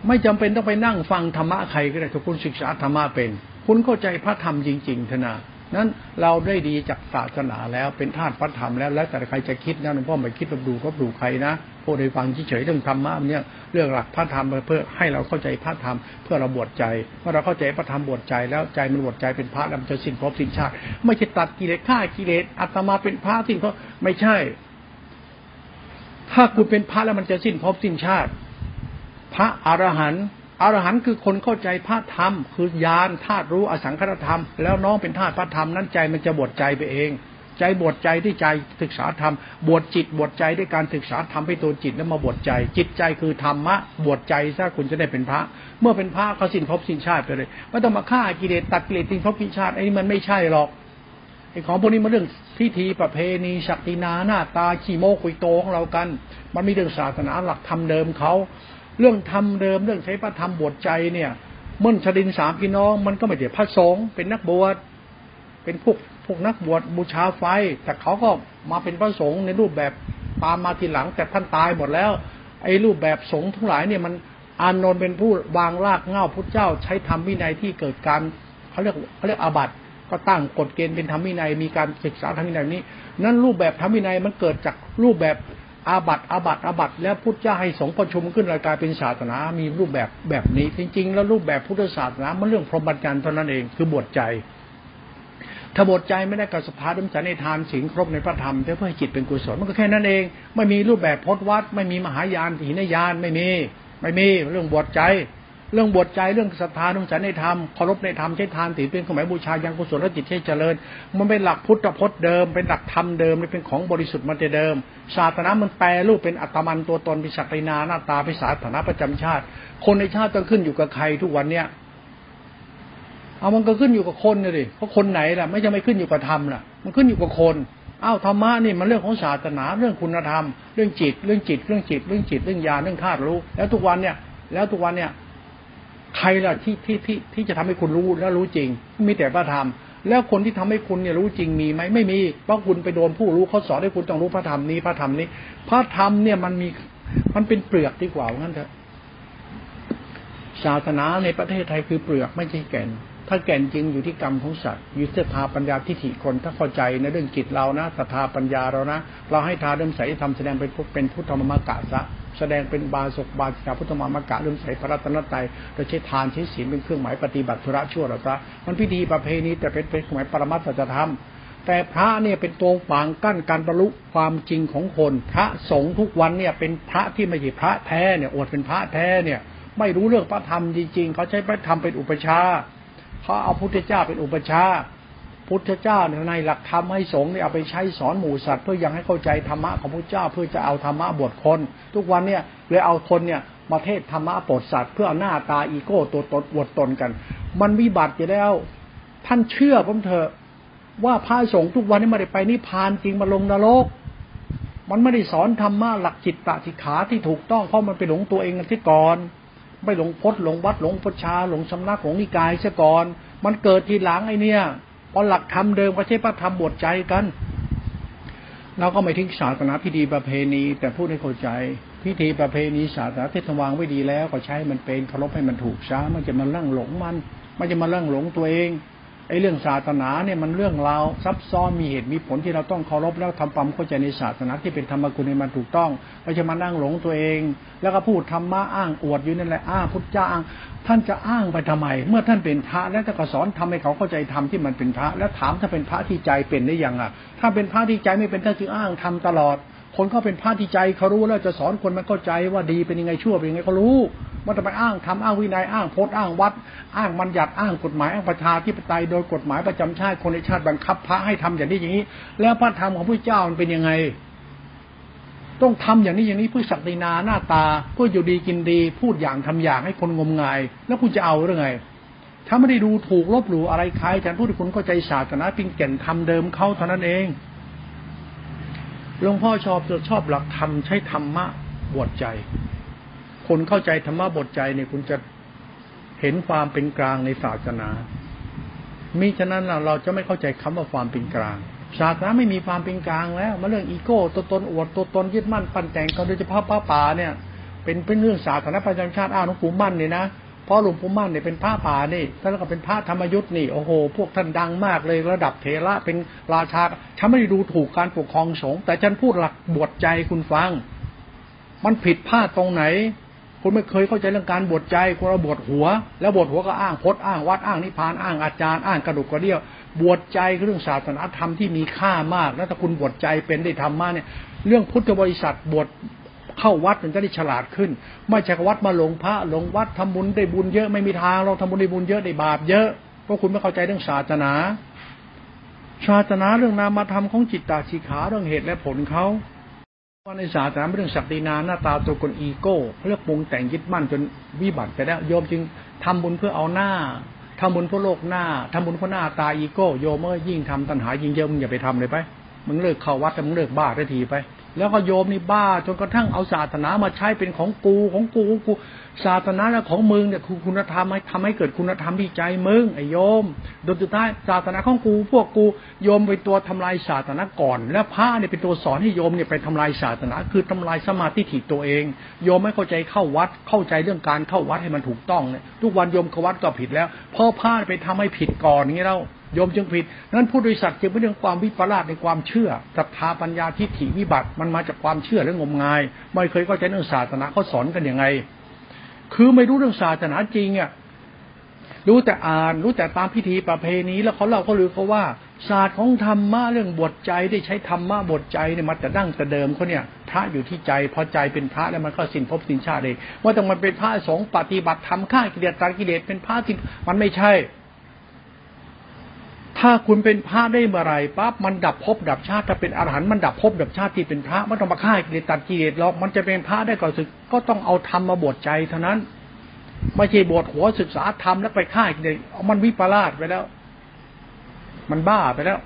ไม่จำเป็นต้องไปนั่งฟังธรรมะใครก็ได้ถ้าคุณศึกษาธรรมะเป็นคุณเข้าใจพระธรรมจริงๆเถอะนะนั้นเราได้ดีจากศาสนาแล้วเป็นธาตุพระธรรมแล้วแต่ใครจะคิดนะหลวงพ่อไม่คิดรับดูใครนะพวกได้ฟังเฉยๆเรื่องธรรมะเนี่ยเรื่องหลักพระธรรมเพื่อให้เราเข้าใจพระธรรมเพื่อเราบวชใจเมื่อเราเข้าใจพระธรรมบวชใจแล้วใจมันบวชใจเป็นพระแล้วจะสิ้นภพสิ้นชาติไม่ใช่ตัดกิเลสฆ่ากิเลสอาตมาเป็นพระสิ้นเพราะไม่ใช่ถ้าคุณเป็นพระแล้วมันจะสิ้นภพสิ้นชาติพระอรหันต์คือคนเข้าใจพระธรรมคือญาณธาตุรู้อสังขตธรรมแล้วน้องเป็นธาตุพระธรรมนั้นใจมันจะบวชใจไปเองใจบวชใจที่ใจศึกษาธรรมบวชจิตบวชใจด้วยการศึกษาธรรมให้ตัวจิตแล้วมาบวชใจจิตใจคือธรรมะบวชใจซะคุณจะได้เป็นพระเมื่อเป็นพระเขาสิ้นภพสิ้นชาติไปเลยไม่ต้องมาฆ่ากิเลสตัดกิเลสทิ้งภพสิ้นชาติไอ้นี่มันไม่ใช่หรอกไอ้ของพวกนี้มันเรื่องพิธีประเพณีศักดินาหน้าตาขี้โม้คุยโตของเรากันมันมีเรื่องศาสนาหลักธรรมเดิมเขาเรื่องธรรมเดิมเรื่องใช้พระธรรมบวชใจเนี่ยม่นชดินสามพี่น้องมันก็ไม่เดียวพระสงฆ์เป็นนักบวชเป็นพวกนักบวชบูชาไฟแต่เขาก็มาเป็นพระสงฆ์ในรูปแบบตามมาทีหลังแต่ท่านตายหมดแล้วไอ้รูปแบบสงฆ์ทั้งหลายเนี่ยมันอานนท์เป็นผู้วางรากเหง้าพุทธเจ้าใช้ธรรมวินัยที่เกิดการเขาเรียกอาบัติก็ตั้งกฎเกณฑ์เป็นธรรมวินัยมีการศึกษาธรรมวินัยนี้นั่นรูปแบบธรรมวินัยมันเกิดจากรูปแบบอาบัติแล้วพุทธเจ้าให้สงฆ์ประชุมขึ้นกลายเป็นศาสนามีรูปแบบนี้จริงๆแล้วรูปแบบพุทธศาสนามันเรื่องพรหมจรรย์เท่านั้นเองคือบวชใจถ้าบวชใจไม่ได้กับสภาธรรมฉันในทานศีลครบในพระธรรมแต่เพื่อให้จิตเป็นกุศลมันก็แค่นั้นเองไม่มีรูปแบบพจน์วัดไม่มีมหายานถีนยานไม่มีเรื่องบวชใจ เรื่องบวชใจเรื่องศรัทธาองค์ฉันในธรรมเคารพในธรรมใช้ทานถือเป็นเครื่องหมายบูชายังกุศลจิตให้เจริญมันเป็นหลักพุทธพจน์เดิมเป็นหลักธรรมเดิมเป็นของบริสุทธิ์มาแต่เดิมศาสนามันแปรรูปเป็นอัตมันตัวตนเป็นศักดินาหน้าตาเป็นสถานะประจำชาติคนในชาติต้องขึ้นอยู่กับใครทุกวันเนี่ยเอามันก็ขึ้นอยู่กับคนน่ะดิเพราะคนไหนล่ะไม่ใช่ไม่ขึ้นอยู่กับธรรมล่ะมันขึ้นอยู่กับคนอ้าวธรรมะนี่มันเรื่องของศาสนาเรื่องคุณธรรมเรื่องจิตเรื่องญาณเรื่องธาตุรู้แล้วทุกวันเนี่ยใครล่ะที่จะทำให้คุณรู้แล้วรู้จริงมีแต่พระธรรมแล้วคนที่ทำให้คุณเนี่ยรู้จริงมีไหมไม่มีเพราะคุณไปโดนผู้รู้เขาสอนให้คุณต้องรู้พระธรรมนี้พระธรรมเนี่ยมันเป็นเปลือกดีกว่างั้นเถอะศาสนาในประเทศไทยคือเปลือกไม่ใช่แก่นถ้าแก่นจริงอยู่ที่กรรมของสัตว์อยู่ศรัทธาปัญญาทิฏฐิคนถ้าเข้าใจในเรื่องจิตเรานะศรัทธาปัญญาเรานะเราให้ทานเรื่องใสธรรมแสดงเป็นพุทธมามกะซะแสดงเป็นบาศกบาศิกาพุทธมามกะเรื่องใสพระรัตนตรัยโดยใช้ทานใช้ศีลเป็นเครื่องหมายปฏิบัติธุระชั่วเราซะมันพิธีประเพณีแต่เป็นเครื่องหมายปรมัตถสัจธรรมแต่พระเนี่ยเป็นตัวขวางกั้นการบรรลุความจริงของคนพระสงฆ์ทุกวันเนี่ยเป็นพระที่ไม่ใช่พระแท้เนี่ยอวดเป็นพระแท้เนี่ยไม่รู้เรื่องพระธรรมจริงๆเขาใช้พระธรรมเป็นอุปชาเขาเอาพุทธเจ้าเป็นอุปชาพุทธเจ้าในหลักธรรมให้สงฆ์เนี่ยเอาไปใช้สอนหมู่สัตว์เพื่อยังให้เข้าใจธรรมะของพระเจ้าเพื่อจะเอาธรรมะบวชคนทุกวันเนี่ยเลยเอาคนเนี่ยมาเทศธรรมะโปรดสัตว์เพื่อเอาหน้าตาอีโก้ตัวตนอวดตนกันมันวิบัติอยู่แล้วท่านเชื่อผมเถอะว่าพระสงฆ์ทุกวันนี้ไม่ได้ไปนิพพานจริงมาลงนรกมันไม่ได้สอนธรรมะหลักจิตตะสิกขาที่ถูกต้องเพราะมันไปหลงตัวเองกันที่ก่อนไม่หลงพจน์หลงวัดหลงพุทธาหลงสำนักหลงนิกายซะก่อนมันเกิดทีหลังไอ้เนี่ยพอหลักธรรมเดิมก็ใช้พระธรรมบวชใจกันเราก็ไม่ทิ้งศาสนาพิธีประเพณีแต่พูดให้เข้าใจพิธีประเพณีศาสนาที่ทำวางไว้ดีแล้วก็ใช้มันเป็นเคารพให้มันถูกซะมันจะมาเรื่องหลงมันจะมาเรื่องหลงตัวเองไอ้เรื่องศาสนาเนี่ยมันเรื่องราวซับซ้อนมีเหตุมีผลที่เราต้องเคารพแล้วทำความเข้าใจในศาสนาที่เป็นธรรมกุลให้มันถูกต้องไม่ใช่มานั่งหลงตัวเองแล้วก็พูดธรรมะอ้างอวดอยู่นั่นแหละอ้างพุทธเจ้าอ้างท่านจะอ้างไปทำไมเมื่อท่านเป็นพระแล้วท่านก็สอนทำให้เขาเข้าใจธรรมที่มันเป็นพระแล้วถามถ้าเป็นพระที่ใจเป็นได้ยังอ่ะถ้าเป็นพระที่ใจไม่เป็นท่านจึงอ้างธรรมตลอดคนเขาเป็นพระที่ใจเขารู้แล้วจะสอนคนมันเข้าใจว่าดีเป็นยังไงชั่วเป็นยังไงเขารู้มันจะไปอ้างธรรมอ้างวินัยอ้างพจน์อ้างวัดอ้างบัญญัติอ้างกฎหมายอ้างประชาธิปไตยโดยกฎหมายประจำชาติคนในชาติบังคับพระให้ทำอย่างนี้อย่างนี้แล้วพระธรรมของพระเจ้ามันเป็นยังไงต้องทำอย่างนี้อย่างนี้เพื่อศักดินาหน้าตาเพื่ออยู่ดีกินดีพูดอย่างทำอย่างให้คนงมงายแล้วคุณจะเอาหรือไงถ้าไม่ได้ดูถูกลบหลู่อะไรใครฉันพูดถึงคนเข้าใจศาสนาเป็นแก่นธรรมเดิมเขาเท่านั้นเองหลวงพ่อชอบหลักธรรมใช้ธรรมะบวชใจคนเข้าใจธรรมะบทใจเนี่ยคุณจะเห็นความเป็นกลางในศาสนามิฉะนั้นเราจะไม่เข้าใจคำว่าความเป็นกลางศาสนาไม่มีความเป็นกลางแล้วมาเรื่องอีโก้ตัวตนอวดตัวตนยึดมั่นปั้นแต่งกันโดยเฉพาะพระป่าเนี่ยเป็นเรื่องศาสนาประจำชาติอ้าวหลวงปู่มั่นเนี่ยนะเพราะหลวงปู่มั่นเนี่ยเป็นพระป่านี่แล้วก็เป็นพระธรรมยุทธ์นี่โอ้โหพวกท่านดังมากเลยระดับเถระเป็นราชาฉันไม่ได้ดูถูกการปกครองสงฆ์แต่ฉันพูดหลักบวชใจคุณฟังมันผิดพลาดตรงไหนคุณไม่เคยเข้าใจเรื่องการบวชใจคุณเราบวชหัวแล้วบวชหัวก็อ้างพจน์อ้างวัดอ้างนิพพานอ้างอาจารย์อ้างกระดูกกระเดี่ยวบวชใจคือเรื่องศาสนาธรรมที่มีค่ามากแล้วถ้าคุณบวชใจเป็นได้ธรรมะเนี่ยเรื่องพุทธบริษัทบวชเข้าวัดมันจะได้ฉลาดขึ้นไม่ใช่วัดมาหลงพระหลงวัดทำบุญได้บุญเยอะไม่มีทางเราทำบุญได้บุญเยอะได้บาปเยอะเพราะคุณไม่เข้าใจเรื่องศาสนาเรื่องนามธรรมของจิตตาสีขาเรื่องเหตุและผลเขาในศาสนาเรื่องศักดินาหน้าตาตัวคนอีโก้เลือกปรุงแต่งยึดมั่นจนวิบัติไปแล้วโยมจึงทำบุญเพื่อเอาหน้าทำบุญเพื่อโลกหน้าทำบุญเพื่อหน้าตาอีโก้โยมเมื่อยิ่งทำตัณหายิ่งเยอะมึงอย่าไปทำเลยไปมึงเลิกเข้าวัดมึงเลิกบ้าได้ทีไปแล้วก็โยมนี่บ้าจนกระทั่งเอาศาสนามาใช้เป็นของกูศาสนาและของมึงเนี่ยคือคุณธรรมให้ทำให้เกิดคุณธรรมที่ใจมึงไอ้โยมโดยสุดท้ายศาสนาของกูพวกกูโยมเป็นตัวทำลายศาสนาก่อนและพระเนี่ยเป็นตัวสอนให้โยมเนี่ยไปทำลายศาสนาคือทำลายสมาธิถี่ตัวเองโยมไม่เข้าใจเข้าวัดเข้าใจเรื่องการเข้าวัดให้มันถูกต้องเนี่ยทุกวันโยมเข้าวัดก็ผิดแล้วเพราะพระไปทำให้ผิดก่อนอย่างนี้แล้วโยมจึงผิดนั้นผู้โดยสัตว์จึงเป็นเรื่องความวิปลาสในความเชื่อศรัทธาปัญญาทิฏฐิวิบัติมันมาจากความเชื่อและงมงายไม่เคยเข้าใจเรื่องศาสนาเขาสอนกันยังไงคือไม่รู้เรื่องศาสนาจริงอ่ะโ รู้แต่อ่านรู้แต่ตามพิธีประเพณีแล้วเขาเล่าเขาลือเขาว่าศาสตร์ของธรรมะเรื่องบวชใจได้ใช้ธรรมะบวชใจเนี่ยมันจะดั้งแต่เดิมเขาเนี่ยพระอยู่ที่ใจพอใจเป็นพระแล้วมันก็สิ้นภพสิ้นชาติเลยว่าต้องมันเป็นพระสงฆ์ปฏิบัติธรรมฆ่ากิเลสตัดกิเลสเป็นพระที่มันไม่ใช่ถ้าคุณเป็นพระได้เมื่อไรปั๊บมันดับภพดับชาติถ้าเป็นอรหันต์มันดับภพดับชาติที่เป็นพระไม่ต้องมาฆ่ากิเลสตัดกิเลสหรอกมันจะเป็นพระได้ก่อนศึกก็ต้องเอาธรรมมาบวชใจเท่านั้นไม่ใช่บวชหัวศึกษาธรรมแล้วไปฆ่ากิเลสมันวิปลาสไปแล้วมันบ้าไปแล้ว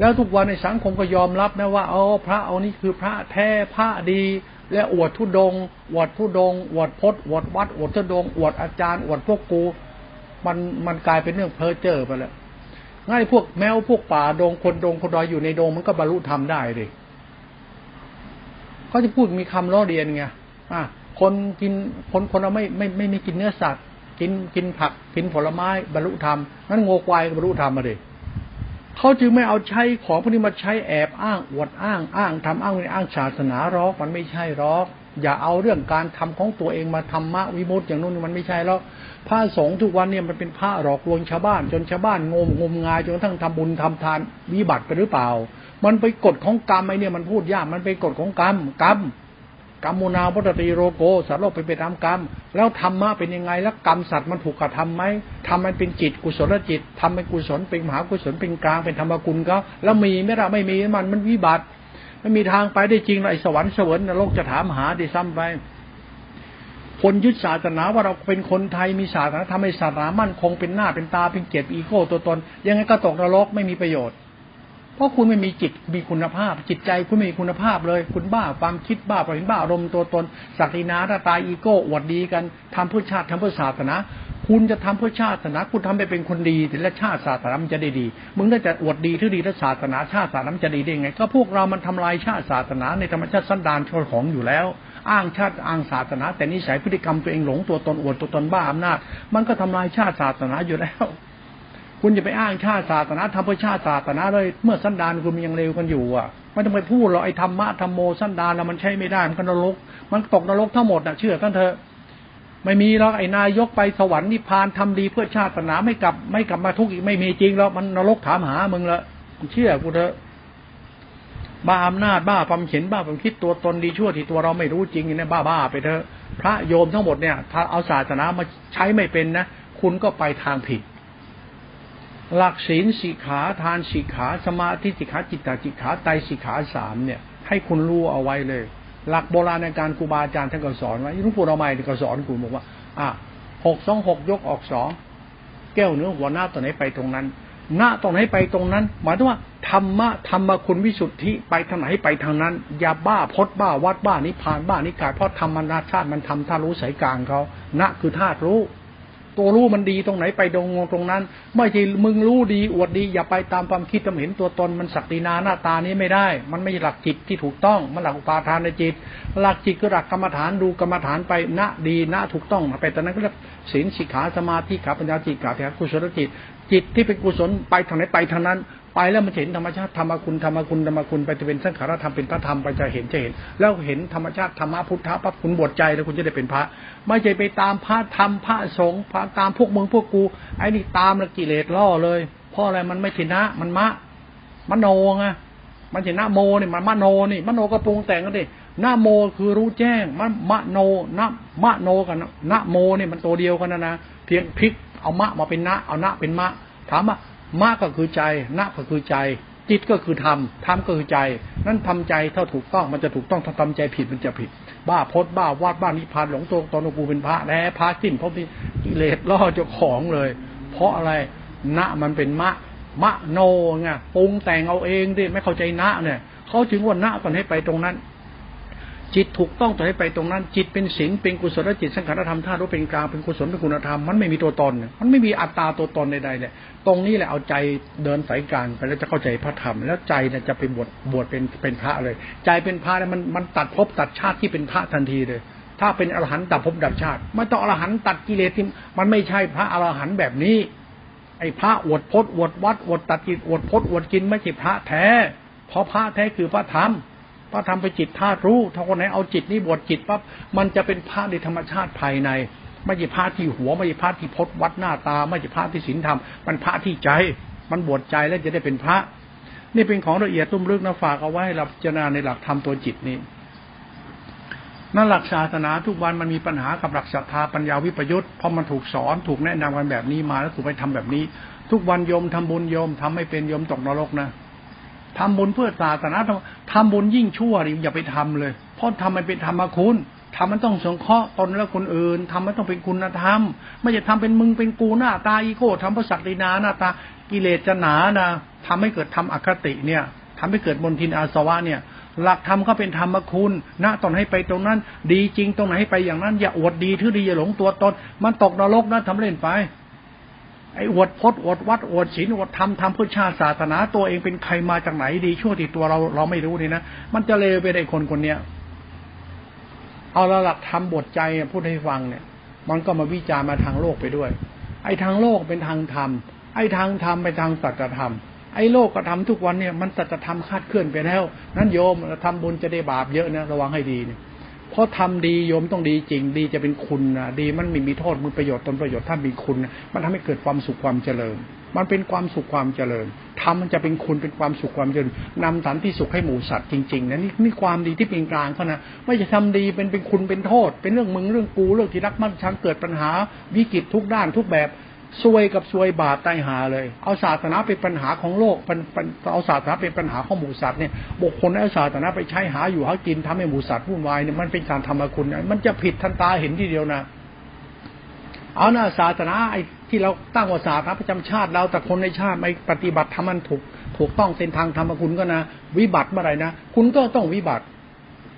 แล้วทุกวันในสังคมก็ยอมรับนะว่าอ๋อพระเอานี่คือพระแท้พระดีและอวดธุดงค์อวดธุดงค์อวดพจน์อวดวัดอวดธุดงค์อวดอาจารย์อวดพวกกูมันกลายเป็นเรื่องเพ้อเจ้อไปแล้วง่ายพวกแมวพวกป่าดงคนดงคนดอยอยู่ในดงมันก็บรรลุธรรมได้เลยเขาจะพูดมีคำล้อเลียนไงคนกินคนเราไม่กินเนื้อสัตว์กินผักกินผลไม้บรรลุธรรมงั้นงัวควายก็บรรลุธรรมมาเลยเขาจึงไม่เอาใช้ของพวกนี้มาใช้แอบอ้างอวดอ้างทำอ้างศาสนาหรอกมันไม่ใช่หรอกอย่าเอาเรื่องการทำของตัวเองมาธรรมะวิมุตติอย่างนู้นมันไม่ใช่หรอกพระสงฆ์ทุกวันเนี่ยมันเป็นพระหลอกลวงชาวบ้านจนชาวบ้านงมงายจนกระทั่งทำบุญทำทานวิบัติไปหรือเปล่ามันไปกฎของกรรมไอ้เนี่ยมันพูดยากมันไปกฎของกรรมโมนาวัตติโรโกสัตว์โลกเป็นไปตามกรรมแล้วธรรมะเป็นยังไงแล้วกรรมสัตว์มันถูกกระทำไหมทำมันเป็นจิตกุศลจิตทำเป็นกุศลเป็นมหากุศลเป็นกลางเป็นธรรมกุลก็แล้วมีไม่ละไม่มีมันวิบัติไม่มีทางไปได้จริงเลยสวรรค์เสวนนรกจะถามหาได้ซ้ำไปคนยึดศาสนาว่าเราเป็นคนไทยมีศาสนาทำให้ศาสนามั่นคงเป็นหน้าเป็นตาเป็นเกียรติอีโก้ตัวตนยังไงก็ตกนรกไม่มีประโยชน์เพราะคุณไม่มีจิตมีคุณภาพจิตใจคุณไม่มีคุณภาพเลยคุณบ้าความคิดบ้าประเห็นบ้าอารมณ์ตัวตนศักดินาหน้าตาอีโก้อวดดีกันทำเพื่อชาติทำเพื่อศาสนาคุณจะทำเพื่อชาติศาสนาคุณทำไปเป็นคนดีแต่ละชาติศาสนามันจะได้ดีมึงได้แต่อวดดีที่ดีและศาสนาชาติศาสนาจะดีได้ไงก็พวกเรามันทำลายชาติศาสนาในธรรมชาติสันดานของอยู่แล้วอ้างชาติอ้างศาสนาแต่นิสัยพฤติกรรมตัวเองหลงตัวตนอวดตัวตนบ้าอำนาจมันก็ทำลายชาติศาสนาอยู่แล้วคุณจะไปอ้างชาติศาสนาทำเพื่อชาติศาสนาเลยเมื่อสันดานคุณมันยังเลวกันอยู่อ่ะไม่ต้องไปพูดหรอกไอ้ธรรมะธรรมโมสันดานเรามันใช้ไม่ได้มันก็นรกมันตกนรกทั้งหมดนะเชื่อกันเถอะไม่มีหรอกไอ้นายกไปสวรรค์นิพพานทำดีเพื่อชาติศาสนาไม่กลับมาทุกข์อีกไม่มีจริงหรอกมันนรกถามหามึงละเชื่อกูเถอะบ้าอำนาจบ้าความเห็นบ้าความคิดตัวตนดีชั่วที่ตัวเราไม่รู้จริงเนี่ยบ้าไปเถอะพระโยมทั้งหมดเนี่ยถ้าเอาศาสนามาใช้ไม่เป็นนะคุณก็ไปทางผิดหลักศีลสิกขาทานสิกขาสมาธิสิกขาจิตตสิกขาไตรสิกขาสามเนี่ยให้คุณรู้เอาไว้เลยหลักโบราณในการครูบาอาจารย์ท่านก็สอนไว้หลวงปู่เราใหม่ก็สอนกูบอกว่า626ยกออก2แก้วเนื้อหัวหน้าตรงไหนไปตรงนั้นหน้าตรงไหนไปตรงนั้นหมายถึงว่าธรรมคุณวิสุทธิไปทางไหนไปทางนั้นอย่าบ้าพดบ้าวัดบ้านิพพานบ้านิกายเพราะธรรมนาชาติมันทำธาตุรู้สายกลางเขาณคือธาตุรู้ตัวรู้มันดีตรงไหนไปตรงตรงนั้นไม่ใช่มึงรู้ดีอวดดีอย่าไปตามความคิดความเห็นตัวตนมันศักดินาหน้าตานี้ไม่ได้มันไม่หลักจิตที่ถูกต้องมันหลักอุปาทานในจิตหลักจิตคือหลักกรรมฐานดูกรรมฐานไปณดีณถูกต้องไปตอนนั้นก็เรียกศีลสิกขาสมาธิขาปัญญาจิตขากุศลจิตจิตที่เป็นกุศลไปทางไหนไปทางนั้นไปแล้วมันเห็นธรรมชาติธรรมคุณไปจะเป็นสังขารธรรมเป็นพระธรรมไปจะเห็นแล้วเห็นธรรมชาติธรรมะพุทธะปั๊บคุณบวชใจแล้วคุณจะได้เป็นพระไม่ใช่ไปตามพระธรรมพระสงฆ์พระตามพวกมึงพวกกูไอ้นี่ตามกิเลสล่อเลยเพราะอะไรมันไม่ชนะมันมโนไงมันชนะโมนี่มันมโนนี่มโนก็ปรุงแต่งกันดิหน้าโมคือรู้แจ้งมโนนะมโนกันหน้าโมนี่มันตัวเดียวกันนะเพียงพลิกเอามะมาเป็นนะเอานะเป็นมะถามว่ามะก็คือใจนะก็คือใจจิตก็คือธรรมธรรมก็คือใจนั่นทำใจเท่าถูกต้องมันจะถูกต้องถ้าทำใจผิดมันจะผิดบ้าพดบ้าวาดบ้านิพพานหลงตัวตนกูเป็นพระแน่พระสิ้นเพราะกิเลสล่อเจ้าของเลยเพราะอะไรนะมันเป็นมะโนไงปรุงแต่งเอาเองดิไม่เข้าใจนะเนี่ยเขาถึงว่านะตอนให้ไปตรงนั้นจิตถูกต้องตอนให้ไปตรงนั้นจิตเป็นศีลเป็นกุศลจิตสังขารธรรมธาตุเป็นกลางเป็นกุศลเป็นคุณธรรมมันไม่มีตัวตนมันไม่มีอัตตาตัวตนใดๆเลยตรงนี้แหละเอาใจเดินสายกลางไปแล้วจะเข้าใจพระธรรมแล้วใจเนี่ยจะไปบวชเป็นพระเลยใจเป็นพระแล้วมันตัดภพตัดชาติที่เป็นพระทันทีเลยถ้าเป็นอรหันต์ตัดภพดับชาติไม่ต้องอรหันต์ตัดกิเลสมันไม่ใช่พระอรหันต์แบบนี้ไอ้พระอวดพจน์อวดวัดอวดตัดกิเลสอวดพจน์อวดกินไม่ใช่พระแท้เพราะพระแท้คือพระธรรมพระธรรมเป็นจิตธาตุรู้ถ้าคนไหนเอาจิตนี้บวชจิตปั๊บมันจะเป็นพระในธรรมชาติภายใน ไม่ใช่พระที่หัวไม่ใช่พระที่พจน์วัดหน้าตาไม่ใช่พระที่ศีลธรรมมันพระที่ใจมันบวชใจแล้วจะได้เป็นพระนี่เป็นของละเอียดลุ่มลึกนะฝากเอาไว้ให้เราพิจารณาในหลักธรรมตัวจิตนี่นั่นหลักศาสนาทุกวันมันมีปัญหากับหลักศรัทธาปัญญาวิปยุตเพราะมันถูกสอนถูกแนะนำกันแบบนี้มาแล้วถูกไปทำแบบนี้ทุกวันโยมทำบุญโยมทำไม่เป็นโยมตกนรกนะทำบุญเพื่อศาสนาทำบุญยิ่งชั่วดิอย่าไปทำเลยเพราะทำมันเป็นธรรมคุณทำมันต้องสงเคราะห์ตนและคนอื่นทำมันต้องเป็นคุณธรรมไม่ใช่ทำเป็นมึงเป็นกูหน้าตาอีโก้ทำพระศักดินาหน้าตากิเลสจะหนานะทำให้เกิดทำอคติเนี่ยทำให้เกิดมลทินอาสวะเนี่ยหลักธรรมก็เป็นธรรมคุณณตอนให้ไปตรงนั้นดีจริงตรงไหนให้ไปอย่างนั้นอย่าอวดดีทื่อดีอย่าหลงตัวตนมันตกนรกนะทำเล่นไปไอ้อวดพจน์อวดวัดอวดศีลอวดธรรมทำเพื่อชาติศาสนาตัวเองเป็นใครมาจากไหนดีชั่วติดตัวเราไม่รู้นี่นะมันจะเลวไปได้คนเนี้ยเอาหลักธรรมบทใจพูดให้ฟังเนี่ยมันก็มาวิจารณ์มาทางโลกไปด้วยไอ้ทางโลกเป็นทางธรรมไอ้ทางธรรมเป็นทางสัจธรรมไอ้โลกกระทำทุกวันเนี่ยมันสัจธรรมคาดเคลื่อนไปแล้วนั้นโยมทำบุญจะได้บาปเยอะนะระวังให้ดีเนี่ยเพราะทำดีโยมต้องดีจริงดีจะเป็นคุณนะดีมันไม่มีโทษมือประโยชน์ตนประโยชน์ท่านมีคุณนะมันทำให้เกิดความสุขความเจริญมันเป็นความสุขความเจริญทำมันจะเป็นคุณเป็นความสุขความเจริญนำสันติสุขให้หมู่สัตว์จริงๆนะนี่ความดีที่เป็นกลางเขานะไม่จะทำดีเป็นคุณเป็นโทษเป็นเรื่องมึงเรื่องกูเรื่องที่รักมั่นชังเกิดปัญหาวิกฤตทุกด้านทุกแบบซวยกับซวยบาปตายหาเลยเอาศาสนาเป็นปัญหาของโลกเอาศาสนาเป็นปัญหาของหมู่สัตว์เนี่ยบุคคลเอาศาสนาไปใช้หาอยู่หากินทำให้หมู่สัตว์วุ่นวายเนี่ยมันเป็นการทำอคุณมันจะผิดทันตาเห็นทีเดียวนะเอาหน้าศาสนาไอ้ที่เราตั้งว่าศาสนาประจำชาติเราแต่คนในชาติไม่ปฏิบัติทำมันถูกต้องเส้นทางธรรมคุณก็นะวิบัติเมื่อไรนะคุณก็ต้องวิบัติ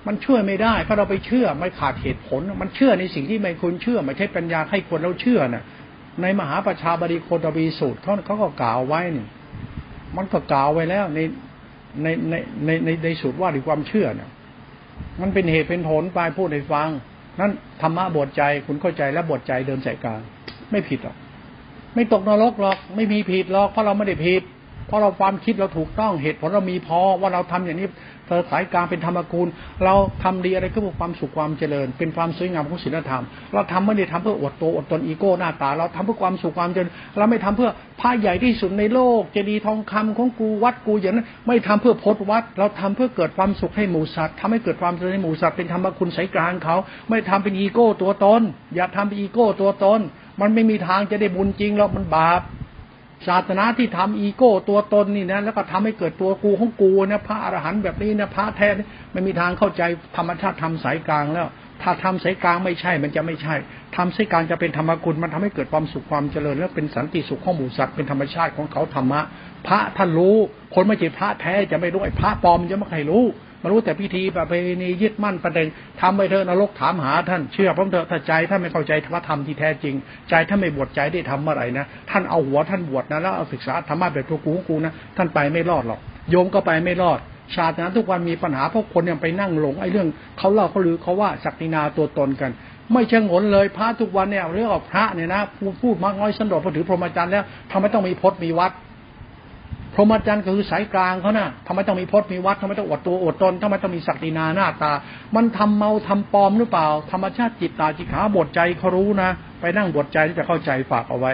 มันเชื่อไม่ได้เพราะเราไปเชื่อไม่ขาดเหตุผลมันเชื่อในสิ่งที่ไม่ควรเชื่อไม่ใช่ปัญญาให้คนเราเชื่อนะในมหาประชาบดีโคตบีสูตรเขาก็กล่าวไว้นี่มันก็กล่าวไว้แล้วในสูตรว่าด้วยความเชื่อนะมันเป็นเหตุเป็นผลไปพูดให้ฟังนั่นธรรมะบทใจคุณเข้าใจและบทใจเดินสายกลางไม่ผิดหรอกไม่ตกนรกหรอกไม่มีผิดหรอกเพราะเราไม่ได้ผิดเพราะเราความคิดเราถูกต้องเหตุผลเรามีพอว่าเราทำอย่างนี้เธอสายกลางเป็นธรรมกูลเราทำดีอะไรก็เพื่อความสุขความเจริญเป็นความสวยงามของศีลธรรมเราทำไม่ได้ทำเพื่ออวดตัวอวดตนอีโก้หน้าตาเราทำเพื่อความสุขความเจริญเราไม่ทำเพื่อผ้าใหญ่ที่สุดในโลกเจดีย์ทองคำของกูวัดกูอย่างนั้นไม่ทำเพื่อพจน์วัดเราทำเพื่อเกิดความสุขให้หมู่สัตว์ทำให้เกิดความเจริญให้หมู่สัตว์เป็นธรรมคุณสายกลางเขาไม่ทำเป็นอีโก้ตัวตนอย่าทำเป็นอีโก้ตัวตนมันไม่มีทางจะได้บุญจริงหรอกมันบาปศาสนาที่ทำอีโก้ตัวตนนี่นะแล้วก็ทำให้เกิดตัวกูของกูนะพระอรหันต์แบบนี้นะพระแท้ไม่มีทางเข้าใจธรรมชาติทำสายกลางแล้วถ้าทำสายกลางไม่ใช่มันจะไม่ใช่ทำสายกลางจะเป็นธรรมกุลมันทำให้เกิดความสุขความเจริญและเป็นสันติสุขของหมู่สัตว์เป็นธรรมชาติของเขาธรรมะพระท่านรู้คนไม่ใช่พระแท้จะไม่รู้ไอ้พระปลอมจะไม่ใครรู้มารู้แต่พิธีประเพณียึดมั่นประเด็นทำไปเถอะนรกถามหาท่านเชื่อพร้อมเถอะถ้าใจท่านไม่เข้าใจธรรมธรรมที่แท้จริงใจท่านไม่บวชใจได้ทำเมื่อไหร่นะท่านเอาหัวท่านบวชนะแล้วเอาศึกษาธรรมะแบบตัวกูของกูนะท่านไปไม่รอดหรอกโยมก็ไปไม่รอดชาตินั้นทุกวันมีปัญหาเพราะคนยังไปนั่งหลงไอ้เรื่องเขาเล่าเขาลือเขาว่าศักดินาตัวตนกันไม่ชะงนเลยพระทุกวันเนี่ยเรื่องออกพระเนี่ยนะพูดมากน้อยสันโดษพอถือพรหมจรรย์แล้วทำไมต้องมีพจน์มีวัดพรหมจรรย์ก็คือสายกลางเขาน่ะทำไมต้องมีพจน์มีวัดทำไมต้องอดตัวอดตนทำไมต้องมีศักดินาหน้าตามันทำเมาทำปลอมหรือเปล่าธรรมชาติจิตตาจิขาบทใจเขารู้นะไปนั่งบทใจที่จะเข้าใจฝากเอาไว้